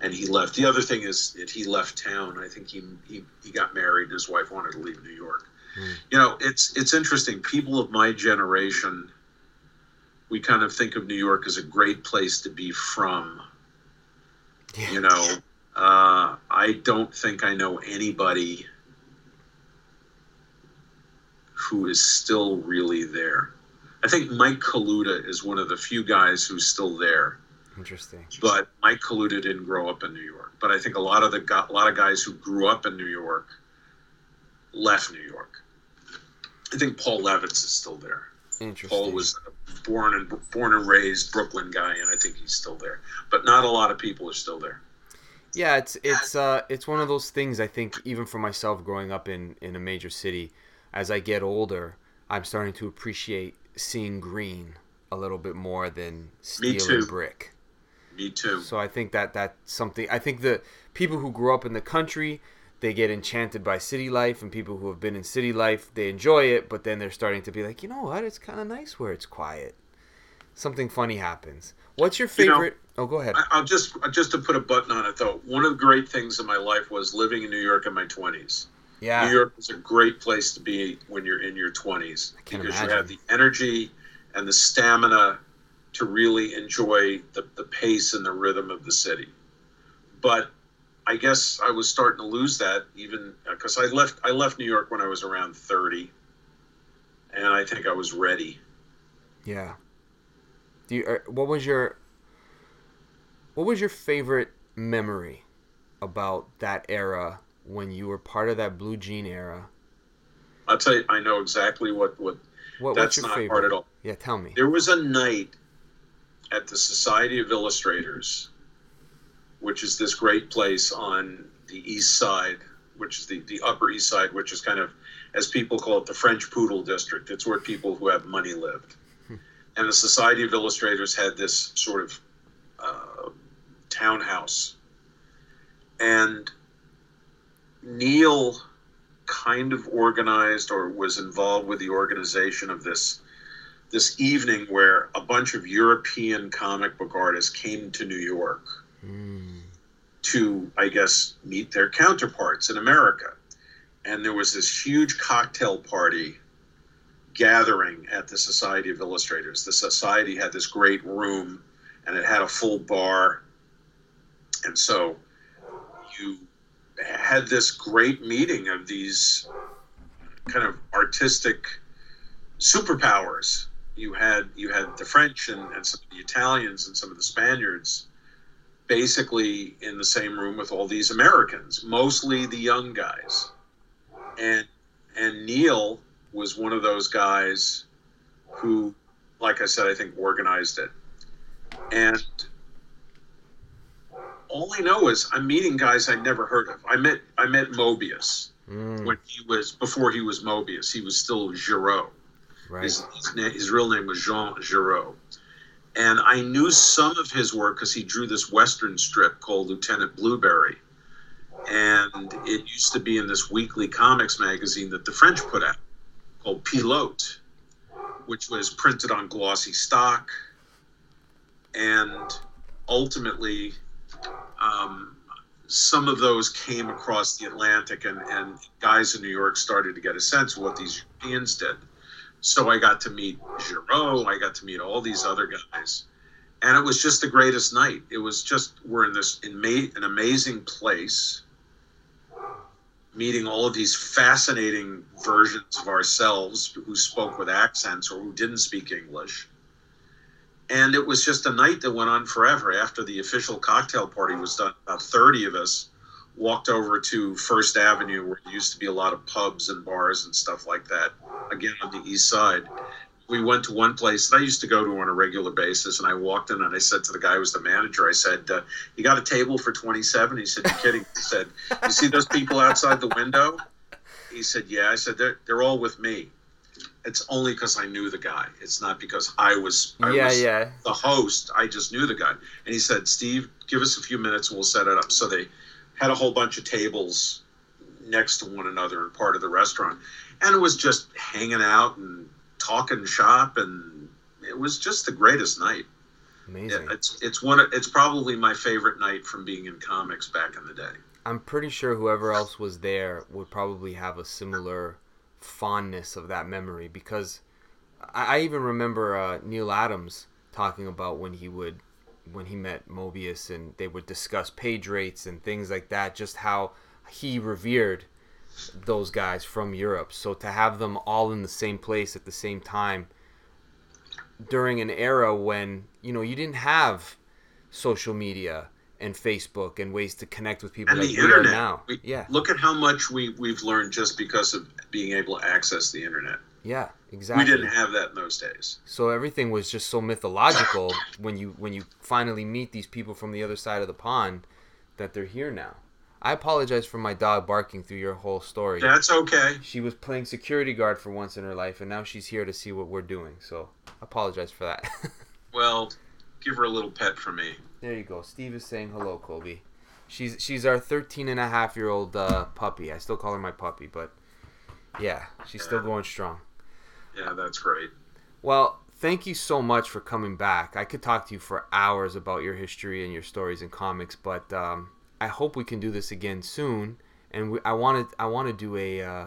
and he left. The other thing is that he left town. I think he he, he got married, and his wife wanted to leave New York. Mm. You know, it's it's interesting. People of my generation, we kind of think of New York as a great place to be from. Yeah. You know. Uh, I don't think I know anybody who is still really there. I think Mike Kaluta is one of the few guys who's still there. Interesting. But Mike Kaluta didn't grow up in New York. But I think a lot of the a lot of guys who grew up in New York left New York. I think Paul Levitz is still there. Interesting. Paul was a born and born and raised Brooklyn guy, and I think he's still there. But not a lot of people are still there. Yeah, it's it's uh it's one of those things. I think even for myself, growing up in, in a major city, as I get older, I'm starting to appreciate seeing green a little bit more than steel and brick. Me too. So I think that that's something. I think the people who grew up in the country, they get enchanted by city life, and people who have been in city life, they enjoy it, but then they're starting to be like, you know what? It's kind of nice where it's quiet. Something funny happens. What's your favorite? You know, oh, go ahead. I'll just just to put a button on it though. One of the great things in my life was living in New York in my twenties. Yeah, New York is a great place to be when you're in your twenties because imagine. You have the energy and the stamina to really enjoy the, the pace and the rhythm of the city. But I guess I was starting to lose that, even because I left I left New York when I was around thirty, and I think I was ready. Yeah. Do you, what was your what was your favorite memory about that era when you were part of that Blue Jean era? I'll tell you, I know exactly what what, what that's what's your not favorite? Hard at all. Yeah, tell me. There was a night at the Society of Illustrators, which is this great place on the East Side, which is the, the Upper East Side, which is kind of, as people call it, the French Poodle District. It's where people who have money lived. Hmm. And the Society of Illustrators had this sort of uh, townhouse. And Neal kind of organized or was involved with the organization of this this evening where a bunch of European comic book artists came to New York. Mm. To, I guess, meet their counterparts in America. And there was this huge cocktail party gathering at the Society of Illustrators. The Society had this great room, and it had a full bar. And so you had this great meeting of these kind of artistic superpowers. You had you had the French and, and some of the Italians and some of the Spaniards, basically in the same room with all these Americans, mostly the young guys. And and Neal was one of those guys who, like I said, I think organized it. And all I know is I'm meeting guys I'd never heard of. I met I met Mobius mm. when he was before he was Mobius. He was still Giraud. Right. His, his, na- his real name was Jean Giraud. And I knew some of his work because he drew this Western strip called Lieutenant Blueberry. And it used to be in this weekly comics magazine that the French put out called Pilote, which was printed on glossy stock. And ultimately, um, some of those came across the Atlantic, and, and guys in New York started to get a sense of what these Europeans did. So I got to meet Giraud, I got to meet all these other guys. And it was just the greatest night. It was just, we're in this inma- an amazing place, meeting all of these fascinating versions of ourselves who spoke with accents or who didn't speak English. And it was just a night that went on forever. After the official cocktail party was done, about thirty of us walked over to First Avenue, where there used to be a lot of pubs and bars and stuff like that, again on the East Side. We went to one place that I used to go to on a regular basis, and I walked in and I said to the guy who was the manager, I said, uh, you got a table for twenty-seven? He said, you're kidding. He said, you see those people outside the window? He said, yeah. I said, they're, they're all with me. It's only because I knew the guy. It's not because I was, I yeah, was yeah. the host. I just knew the guy. And he said, Steve, give us a few minutes and we'll set it up. So they had a whole bunch of tables next to one another in part of the restaurant. And it was just hanging out and talking shop, and it was just the greatest night. Amazing. Yeah, it's it's one. Of, it's probably my favorite night from being in comics back in the day. I'm pretty sure whoever else was there would probably have a similar fondness of that memory, because I, I even remember uh, Neal Adams talking about when he would when he met Mobius, and they would discuss page rates and things like that, just how he revered those guys from Europe. So to have them all in the same place at the same time during an era when, you know, you didn't have social media and Facebook and ways to connect with people and like the internet. We are now. We, yeah. Look at how much we, we've learned just because of being able to access the internet. Yeah, exactly. We didn't have that in those days. So everything was just so mythological when you when you finally meet these people from the other side of the pond that they're here now. I apologize for my dog barking through your whole story. That's okay. She was playing security guard for once in her life, and now she's here to see what we're doing. So I apologize for that. Well, give her a little pet for me. There you go. Steve is saying hello, Colby. She's she's our thirteen and a half year old uh, puppy. I still call her my puppy, but yeah, she's yeah. still going strong. Yeah, that's great. Well, thank you so much for coming back. I could talk to you for hours about your history and your stories and comics, but um, I hope we can do this again soon. And we, I wanted I want to do a uh,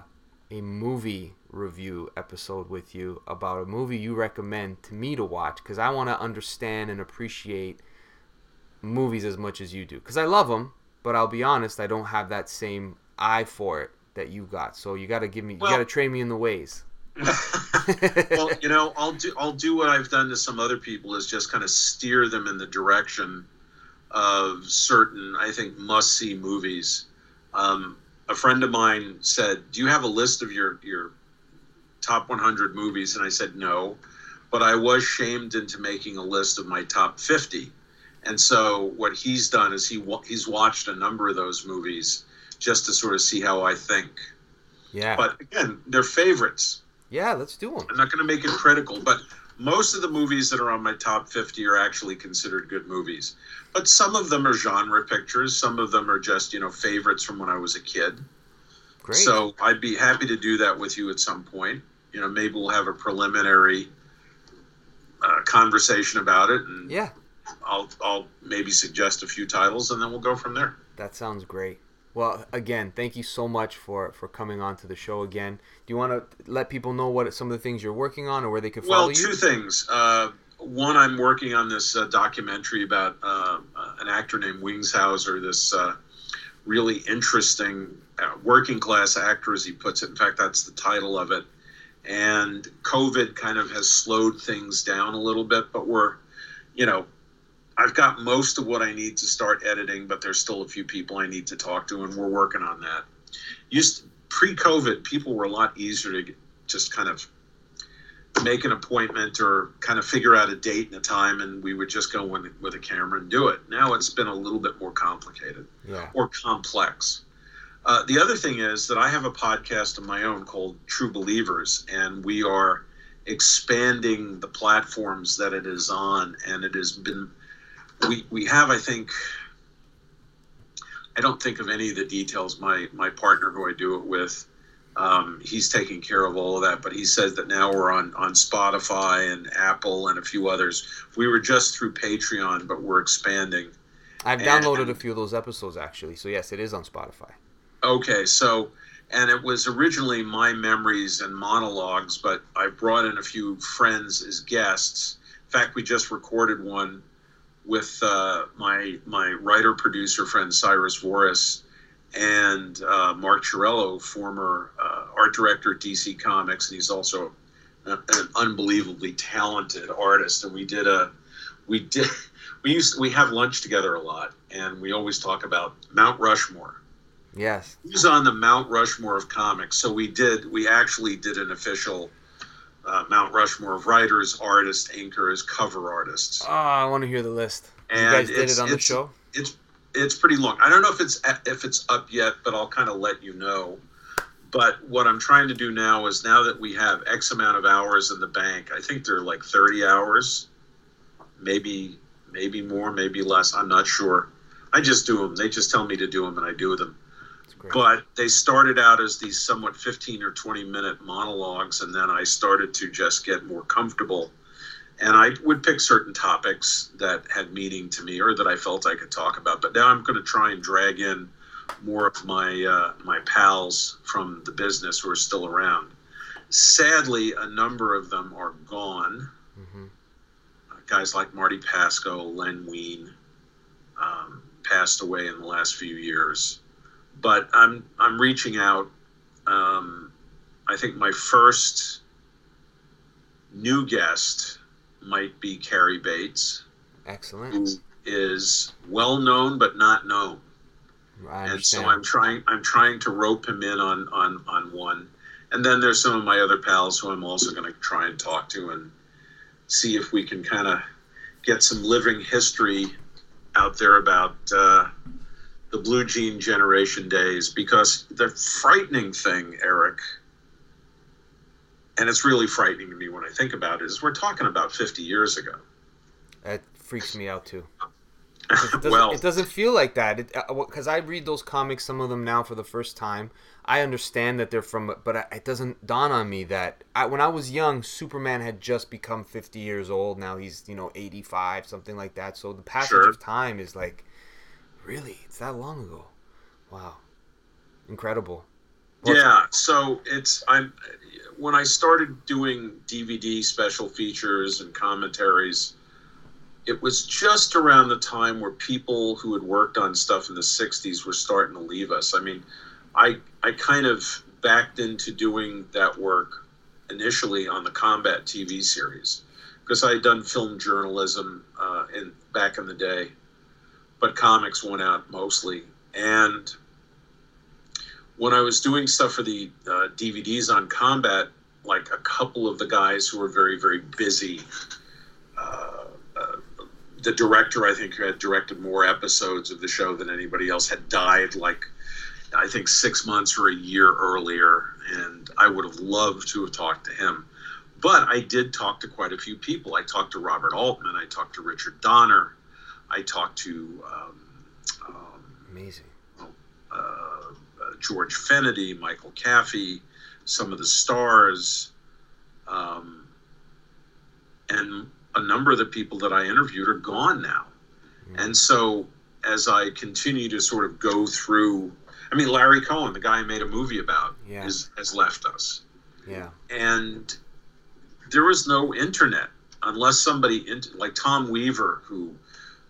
a movie review episode with you about a movie you recommend to me to watch, because I want to understand and appreciate movies as much as you do, because I love them, but I'll be honest, I don't have that same eye for it that you got. So you got to give me, well, you got to train me in the ways. Well, you know, I'll do I'll do what I've done to some other people, is just kind of steer them in the direction of certain, I think, must-see movies. Um, a friend of mine said, "Do you have a list of your your top one hundred movies?" And I said, "No," but I was shamed into making a list of my top fifty. And so what he's done is he he's watched a number of those movies just to sort of see how I think. Yeah. But again, they're favorites. Yeah, let's do them. I'm not going to make it critical, but most of the movies that are on my top fifty are actually considered good movies. But some of them are genre pictures. Some of them are just, you know, favorites from when I was a kid. Great. So I'd be happy to do that with you at some point. You know, maybe we'll have a preliminary uh, conversation about it. And yeah. I'll, I'll maybe suggest a few titles, and then we'll go from there. That sounds great. Well, again, thank you so much for, for coming on to the show again. Do you want to let people know what some of the things you're working on, or where they can follow you? Well, two things. Uh, one, I'm working on this uh, documentary about uh, an actor named Wingshauser, this uh, really interesting uh, working-class actor, as he puts it. In fact, that's the title of it. And COVID kind of has slowed things down a little bit, but we're, you know, I've got most of what I need to start editing, but there's still a few people I need to talk to, and we're working on that. Used to, pre-COVID, people were a lot easier to get, just kind of make an appointment or kind of figure out a date and a time, and we would just go in with a camera and do it. Now it's been a little bit more complicated yeah. or complex. Uh, the other thing is that I have a podcast of my own called True Believers, and we are expanding the platforms that it is on, and it has been... We we have, I think, I don't think of any of the details. My, my partner who I do it with, um, he's taking care of all of that. But he says that now we're on, on Spotify and Apple and a few others. We were just through Patreon, but we're expanding. I've and, downloaded a few of those episodes, actually. So, yes, it is on Spotify. Okay. So, and it was originally my memories and monologues, but I brought in a few friends as guests. In fact, we just recorded one with uh, my my writer-producer friend Cyrus Voris and uh, Mark Chiarello, former uh, art director at D C Comics, and he's also an, an unbelievably talented artist. And we did a we did we used we have lunch together a lot, and we always talk about Mount Rushmore. Yes, he's on the Mount Rushmore of comics. So we did we actually did an official Uh, Mount Rushmore of writers, artists, inkers, cover artists. Oh, I want to hear the list. And you guys did it on the show? It's it's pretty long. I don't know if it's if it's up yet, but I'll kind of let you know. But what I'm trying to do now is, now that we have X amount of hours in the bank, I think they're like thirty hours, maybe maybe more, maybe less. I'm not sure. I just do them. They just tell me to do them, and I do them. But they started out as these somewhat fifteen or twenty minute monologues, and then I started to just get more comfortable. And I would pick certain topics that had meaning to me or that I felt I could talk about. But now I'm going to try and drag in more of my uh, my pals from the business who are still around. Sadly, a number of them are gone. Mm-hmm. Uh, guys like Marty Pasco, Len Wein, um, passed away in the last few years. But I'm I'm reaching out. Um, I think my first new guest might be Carrie Bates. Excellent. Who is well known but not known. I and so I'm trying I'm trying to rope him in on, on, on one. And then there's some of my other pals who I'm also going to try and talk to and see if we can kind of get some living history out there about uh, the blue jean generation days, because the frightening thing, Eric, and it's really frightening to me when I think about it, is we're talking about fifty years ago. That freaks me out too. It doesn't, well, it doesn't feel like that. It, cause I read those comics, some of them now for the first time. I understand that they're from, but it doesn't dawn on me that I, when I was young, Superman had just become fifty years old. Now he's, you know, eighty-five, something like that. So the passage sure. of time is like, really? It's that long ago? Wow. Incredible. Well, yeah, so it's I'm when I started doing D V D special features and commentaries, it was just around the time where people who had worked on stuff in the sixties were starting to leave us. I mean, I I kind of backed into doing that work initially on the Combat T V series because I had done film journalism uh, in back in the day, but comics went out mostly. And when I was doing stuff for the uh, D V Ds on Combat, like a couple of the guys who were very, very busy, uh, uh, the director, I think, who had directed more episodes of the show than anybody else, had died like, I think, six months or a year earlier, and I would have loved to have talked to him. But I did talk to quite a few people. I talked to Robert Altman. I talked to Richard Donner. I talked to... Um, um, Amazing. Uh, George Fennedy, Michael Caffey, some of the stars, um, and a number of the people that I interviewed are gone now. Mm-hmm. And so as I continue to sort of go through, I mean, Larry Cohen, the guy I made a movie about, yeah. is, has left us. Yeah. And there was no internet unless somebody, like Tom Weaver, who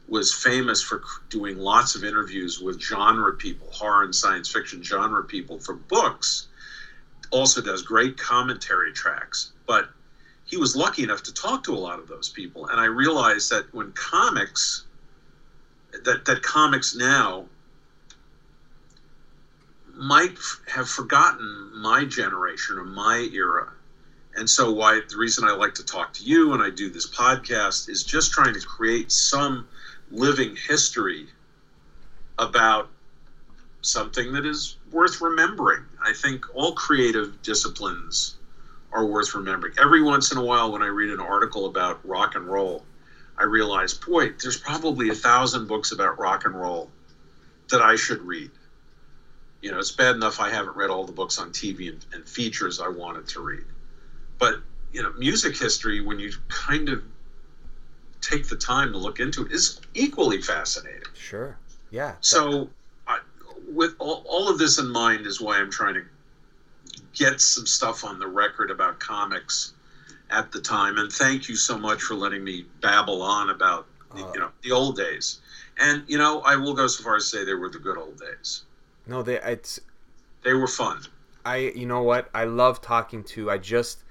was famous for doing lots of interviews with genre people, horror and science fiction genre people for books, also does great commentary tracks. But he was lucky enough to talk to a lot of those people. And I realized that when comics, that, that comics now might have forgotten my generation or my era. And so why the reason I like to talk to you and I do this podcast is just trying to create some living history about something that is worth remembering. I think all creative disciplines are worth remembering. Every once in a while when I read an article about rock and roll, I realize, boy, there's probably a thousand books about rock and roll that I should read. You know, it's bad enough I haven't read all the books on T V and, and features I wanted to read. But, you know, music history, when you kind of take the time to look into it, is equally fascinating. Sure. Yeah. So I, with all, all of this in mind is why I'm trying to get some stuff on the record about comics at the time. And thank you so much for letting me babble on about the, uh, you know, the old days. And, you know, I will go so far as to say they were the good old days. No, they it's they were fun. I you know what? I love talking to I just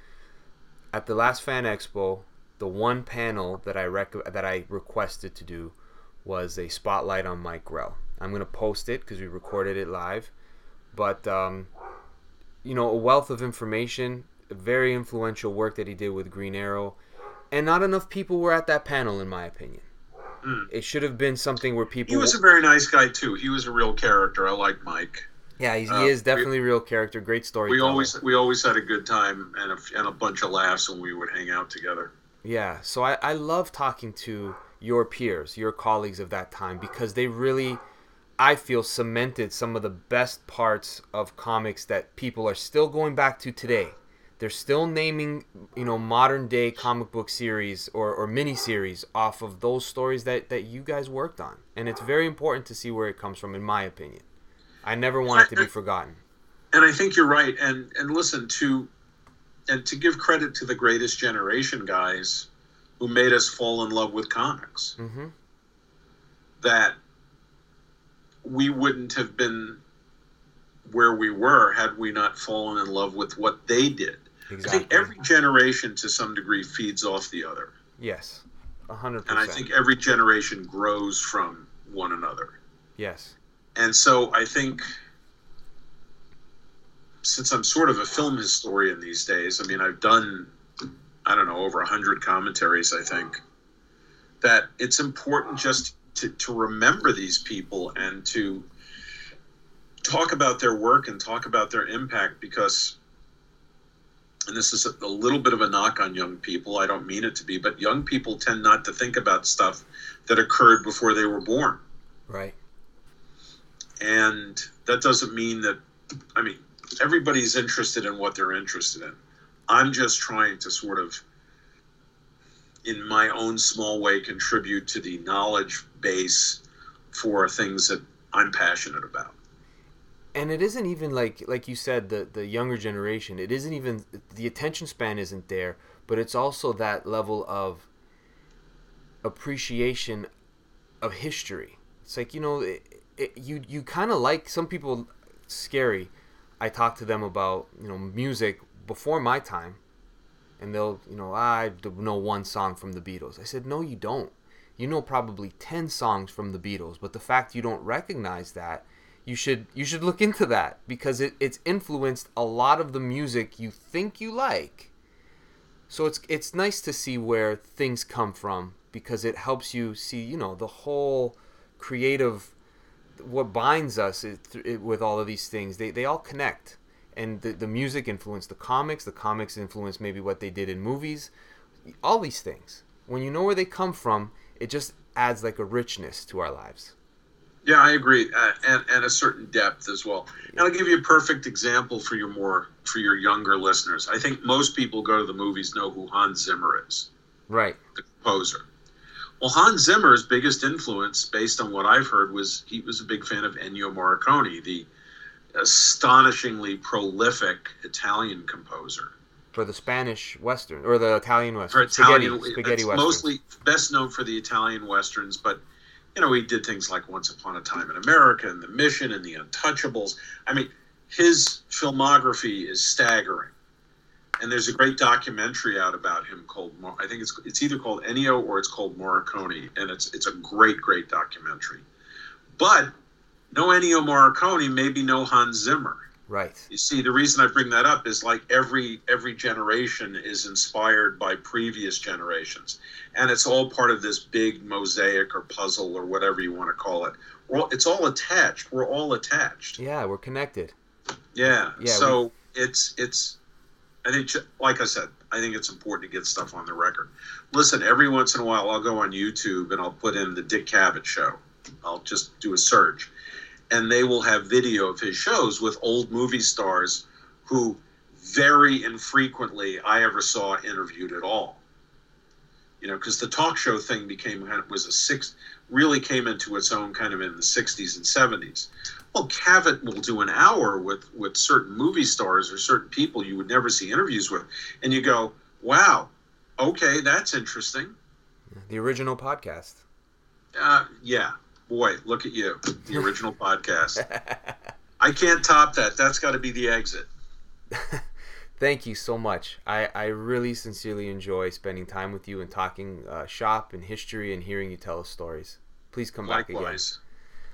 at the last Fan Expo, the one panel that I rec- that I requested to do was a spotlight on Mike Grell. I'm going to post it because we recorded it live. But, um, you know, a wealth of information, very influential work that he did with Green Arrow. And not enough people were at that panel, in my opinion. Mm. It should have been something where people... He was a very nice guy, too. He was a real character. I like Mike. Yeah, he's, uh, he is definitely we, a real character. Great storyteller. We always, we always had a good time and a, and a bunch of laughs when we would hang out together. Yeah, so I, I love talking to your peers, your colleagues of that time, because they really, I feel, cemented some of the best parts of comics that people are still going back to today. They're still naming, you know, modern day comic book series or, or miniseries off of those stories that, that you guys worked on. And it's very important to see where it comes from, in my opinion. I never want it to be forgotten. And I think you're right. And and listen, to... And to give credit to the greatest generation guys who made us fall in love with comics, mm-hmm. that we wouldn't have been where we were had we not fallen in love with what they did. Exactly. I think every generation to some degree feeds off the other. Yes, one hundred percent. And I think every generation grows from one another. Yes. And so I think... Since I'm sort of a film historian these days, I mean, I've done, I don't know, over one hundred commentaries, I think, that it's important just to, to remember these people and to talk about their work and talk about their impact because, and this is a, a little bit of a knock on young people, I don't mean it to be, but young people tend not to think about stuff that occurred before they were born. Right. And that doesn't mean that, I mean, everybody's interested in what they're interested in. I'm just trying to sort of, in my own small way, contribute to the knowledge base for things that I'm passionate about. And it isn't even like like you said, the the younger generation. It isn't even the attention span isn't there, but it's also that level of appreciation of history. It's like, you know, it, it, you you kind of like some people. Scary. I talk to them about, you know, music before my time, and they'll, you know, I know one song from the Beatles. I said, no, you don't. You know probably ten songs from the Beatles, but the fact you don't recognize that, you should you should look into that, because it, it's influenced a lot of the music you think you like. So it's it's nice to see where things come from, because it helps you see, you know, the whole creative, what binds us it, it, with all of these things. They they all connect. And the, the music influenced the comics. The comics influenced maybe what they did in movies. All these things. When you know where they come from, it just adds like a richness to our lives. Yeah, I agree, uh, and and a certain depth as well. And I'll give you a perfect example for your more for your younger listeners. I think most people go to the movies know who Hans Zimmer is, right? The composer. Well, Hans Zimmer's biggest influence, based on what I've heard, was he was a big fan of Ennio Morricone, the astonishingly prolific Italian composer. For the Spanish Western, or the Italian Western. For Italian, spaghetti, spaghetti Western. Mostly best known for the Italian Westerns, but, you know, he did things like Once Upon a Time in America and The Mission and The Untouchables. I mean, his filmography is staggering. And there's a great documentary out about him called, I think it's it's either called Ennio or it's called Morricone. And it's it's a great, great documentary. But no Ennio Morricone, maybe no Hans Zimmer. Right. You see, the reason I bring that up is like every every generation is inspired by previous generations. And it's all part of this big mosaic or puzzle or whatever you want to call it. We're all, it's all attached. We're all attached. Yeah, we're connected. Yeah. yeah so we... it's it's I think, like I said, I think it's important to get stuff on the record. Listen, every once in a while I'll go on YouTube and I'll put in the Dick Cavett Show. I'll just do a search. And they will have video of his shows with old movie stars who very infrequently I ever saw interviewed at all. You know, because the talk show thing became kind of was a six really came into its own kind of in the sixties and seventies. Well, Cavett will do an hour with with certain movie stars or certain people you would never see interviews with, and you go, "Wow, okay, that's interesting." The original podcast. Uh, yeah. Boy, look at you, the original podcast. I can't top that. That's got to be the exit. Thank you so much. I, I really sincerely enjoy spending time with you and talking uh, shop and history and hearing you tell us stories. Please come Likewise.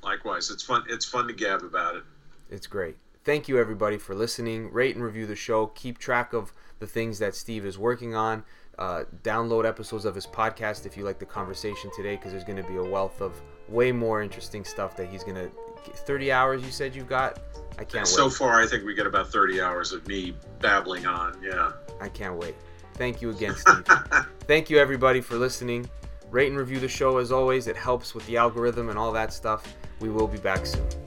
back again. Likewise. It's fun. It's fun to gab about it. It's great. Thank you, everybody, for listening. Rate and review the show. Keep track of the things that Steve is working on. Uh, download episodes of his podcast if you like the conversation today, because there's going to be a wealth of way more interesting stuff that he's going to thirty hours you said you've got. I can't so wait. So far, I think we get about thirty hours of me babbling on. Yeah. I can't wait. Thank you again, Steve. Thank you, everybody, for listening. Rate and review the show as always. It helps with the algorithm and all that stuff. We will be back soon.